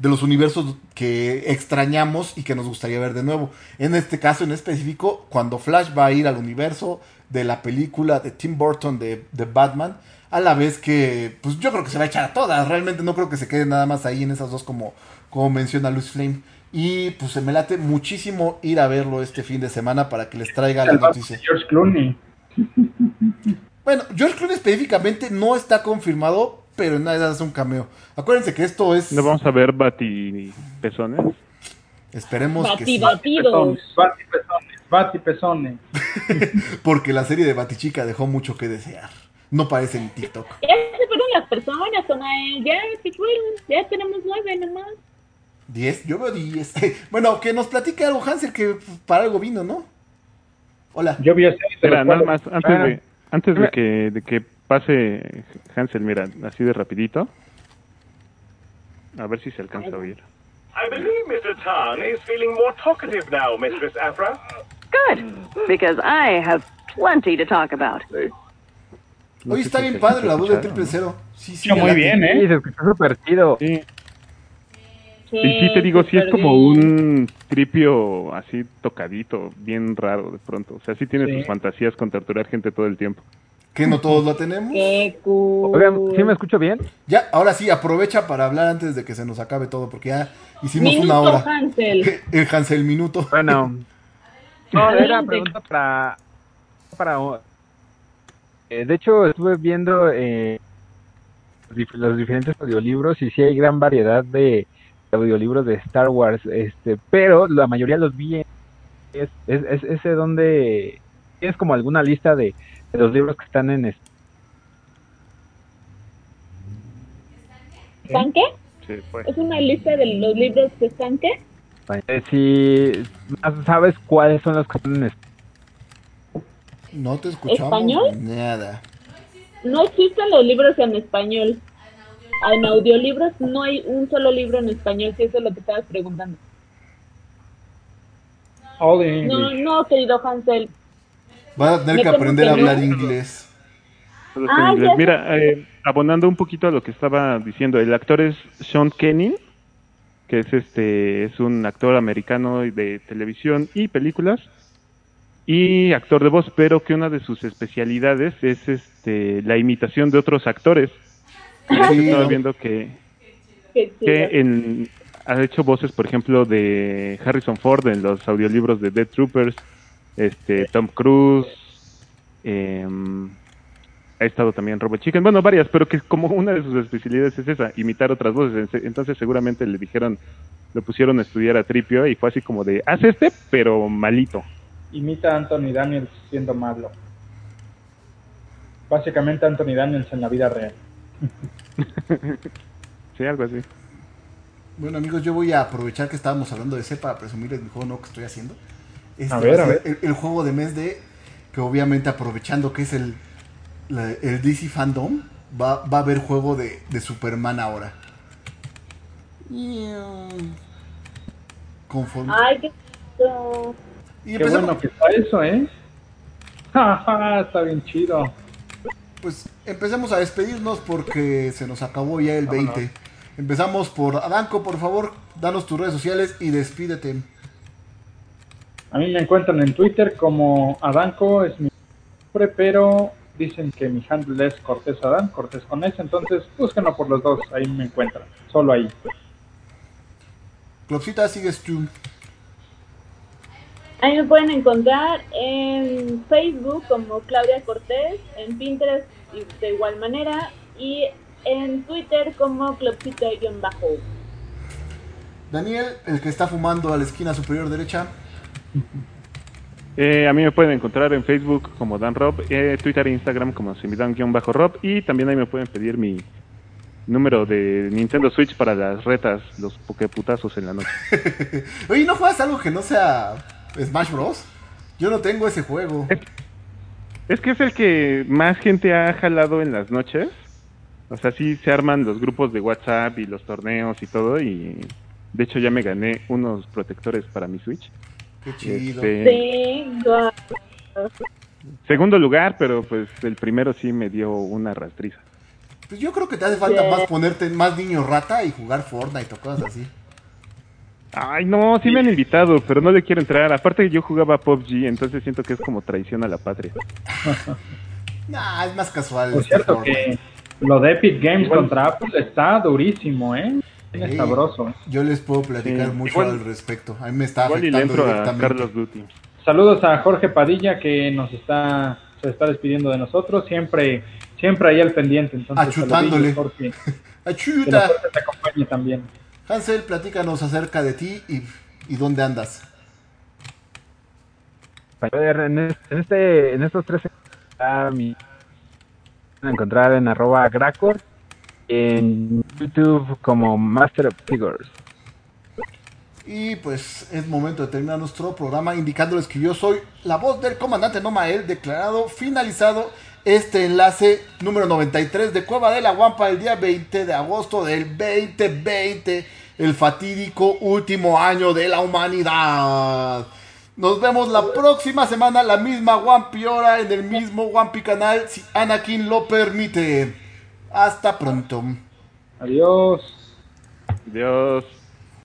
los universos que extrañamos y que nos gustaría ver de nuevo. En este caso en específico, cuando Flash va a ir al universo de la película de Tim Burton de Batman, a la vez que, pues yo creo que se va a echar a todas. Realmente no creo que se quede nada más ahí en esas dos, como menciona Luis Flame. Y pues se me late muchísimo ir a verlo este fin de semana para que les traiga la noticia. George Clooney. Bueno, George Clooney específicamente no está confirmado, pero en nada es un cameo. Acuérdense que esto es... ¿No vamos a ver batipezones? Esperemos que sí. Batipezones. Porque la serie de Batichica dejó mucho que desear. No parece en TikTok. Ya se fueron las personas, Sonae. Ya se fueron. Ya tenemos 9 nomás. 10, yo veo 10. Bueno, que nos platique algo, Hansel, que para algo vino, ¿no? Hola. Yo vi a 6. Espera, nada más, antes de que pase Hansel, mira, así de rapidito. A ver si se alcanza a oír. I believe Mr. Tan is feeling more talkative now, Mistress Afra. Good, because I have plenty to talk about. No, hoy está bien padre la voz de 000. Sí, muy bien, ¿eh? Sí, se escuchó súper chido. Sí. Y sí te digo, sí es como un tripio así tocadito, bien raro de pronto. O sea, sí tiene sus fantasías con torturar gente todo el tiempo. ¿Que no todos lo tenemos? ¡Qué cool! Oigan, ¿sí me escucho bien? Ya, ahora sí, aprovecha para hablar antes de que se nos acabe todo, porque ya hicimos minuto, una hora. Hansel. El Hansel minuto. Bueno. No, era pregunta para... de hecho, estuve viendo los diferentes audiolibros, y sí hay gran variedad de audiolibros de Star Wars, pero la mayoría los vi en... Es ese donde... Es como alguna lista de los libros que están en... ¿Están qué? Sí, pues. ¿Es una lista de los libros que están qué? Si sabes cuáles son los que están en... No te escuchamos. ¿Español? Nada. No existen los libros en español. En audiolibros no hay un solo libro en español, si eso es lo que estabas preguntando. No, querido Hansel. Vas a tener que aprender a hablar inglés. Mira, abonando un poquito a lo que estaba diciendo, el actor es Sean Kenny, que es un actor americano de televisión y películas, y actor de voz, pero que una de sus especialidades es la imitación de otros actores. Sí. Estaba viendo que ha hecho voces, por ejemplo, de Harrison Ford en los audiolibros de Dead Troopers, Tom Cruise, ha estado también Robot Chicken, bueno, varias, pero que como una de sus especialidades es esa, imitar otras voces. Entonces seguramente le dijeron, lo pusieron a estudiar a Tripio y fue así como de, haz pero malito. Imita a Anthony Daniels siendo malo. Básicamente Anthony Daniels en la vida real. Sí, algo así. Bueno, amigos, yo voy a aprovechar que estábamos hablando de ese para presumirles mi juego nuevo que estoy haciendo. A ver. El juego de mes que obviamente aprovechando que es el DC Fandom, va a haber juego de Superman ahora. Conforme. Ay, qué... Y qué bueno que está eso, ¿eh? Está bien chido. Pues empecemos a despedirnos porque se nos acabó ya el 20. No. Empezamos por Adanko, por favor, danos tus redes sociales y despídete. A mí me encuentran en Twitter como Adanko, es mi nombre, pero dicen que mi handle es Cortés Adán, Cortés con S, entonces búsquenlo por los dos, ahí me encuentran, solo ahí. Clopsita, sigues tú. Ahí me pueden encontrar en Facebook como Claudia Cortés, en Pinterest de igual manera y en Twitter como Clopsita-Bajo. Daniel, el que está fumando a la esquina superior derecha. A mí me pueden encontrar en Facebook como Dan Rob, Twitter e Instagram como Simidan-Rob y también ahí me pueden pedir mi número de Nintendo Switch para las retas, los pokeputazos en la noche. Oye, ¿no juegas algo que no sea Smash Bros? Yo no tengo ese juego. Es que es el que más gente ha jalado en las noches. O sea, sí se arman los grupos de WhatsApp y los torneos y todo, y de hecho ya me gané unos protectores para mi Switch. Qué chido. Segundo lugar, pero pues el primero sí me dio una rastriza. Pues yo creo que te hace falta más ponerte más niño rata y jugar Fortnite o cosas así. Ay, no, sí me han invitado, pero no le quiero entrar. Aparte yo jugaba PUBG, entonces siento que es como traición a la patria. Nah, es más casual. Por cierto que lo de Epic Games contra Apple está durísimo, ¿eh? Es sabroso. Yo les puedo platicar mucho igual, al respecto. A mí me está afectando directamente. Carlos Duty. Saludos a Jorge Padilla que nos está despidiendo de nosotros. Siempre ahí al pendiente. Entonces, achutándole. Jorge, que la fuerza te acompañe también. Hansel, platícanos acerca de ti y dónde andas. En estos tres a mi encontrar en @gracor, en YouTube como Master of Figures. Y pues es momento de terminar nuestro programa indicándoles que yo soy la voz del comandante Nomael, declarado finalizado este enlace número 93 de Cueva de la Guampa el día 20 de agosto del 2020, el fatídico último año de la humanidad. Nos vemos la próxima semana, la misma Guampi hora, en el mismo Guampi canal, si Anakin lo permite. Hasta pronto. Adiós. Adiós.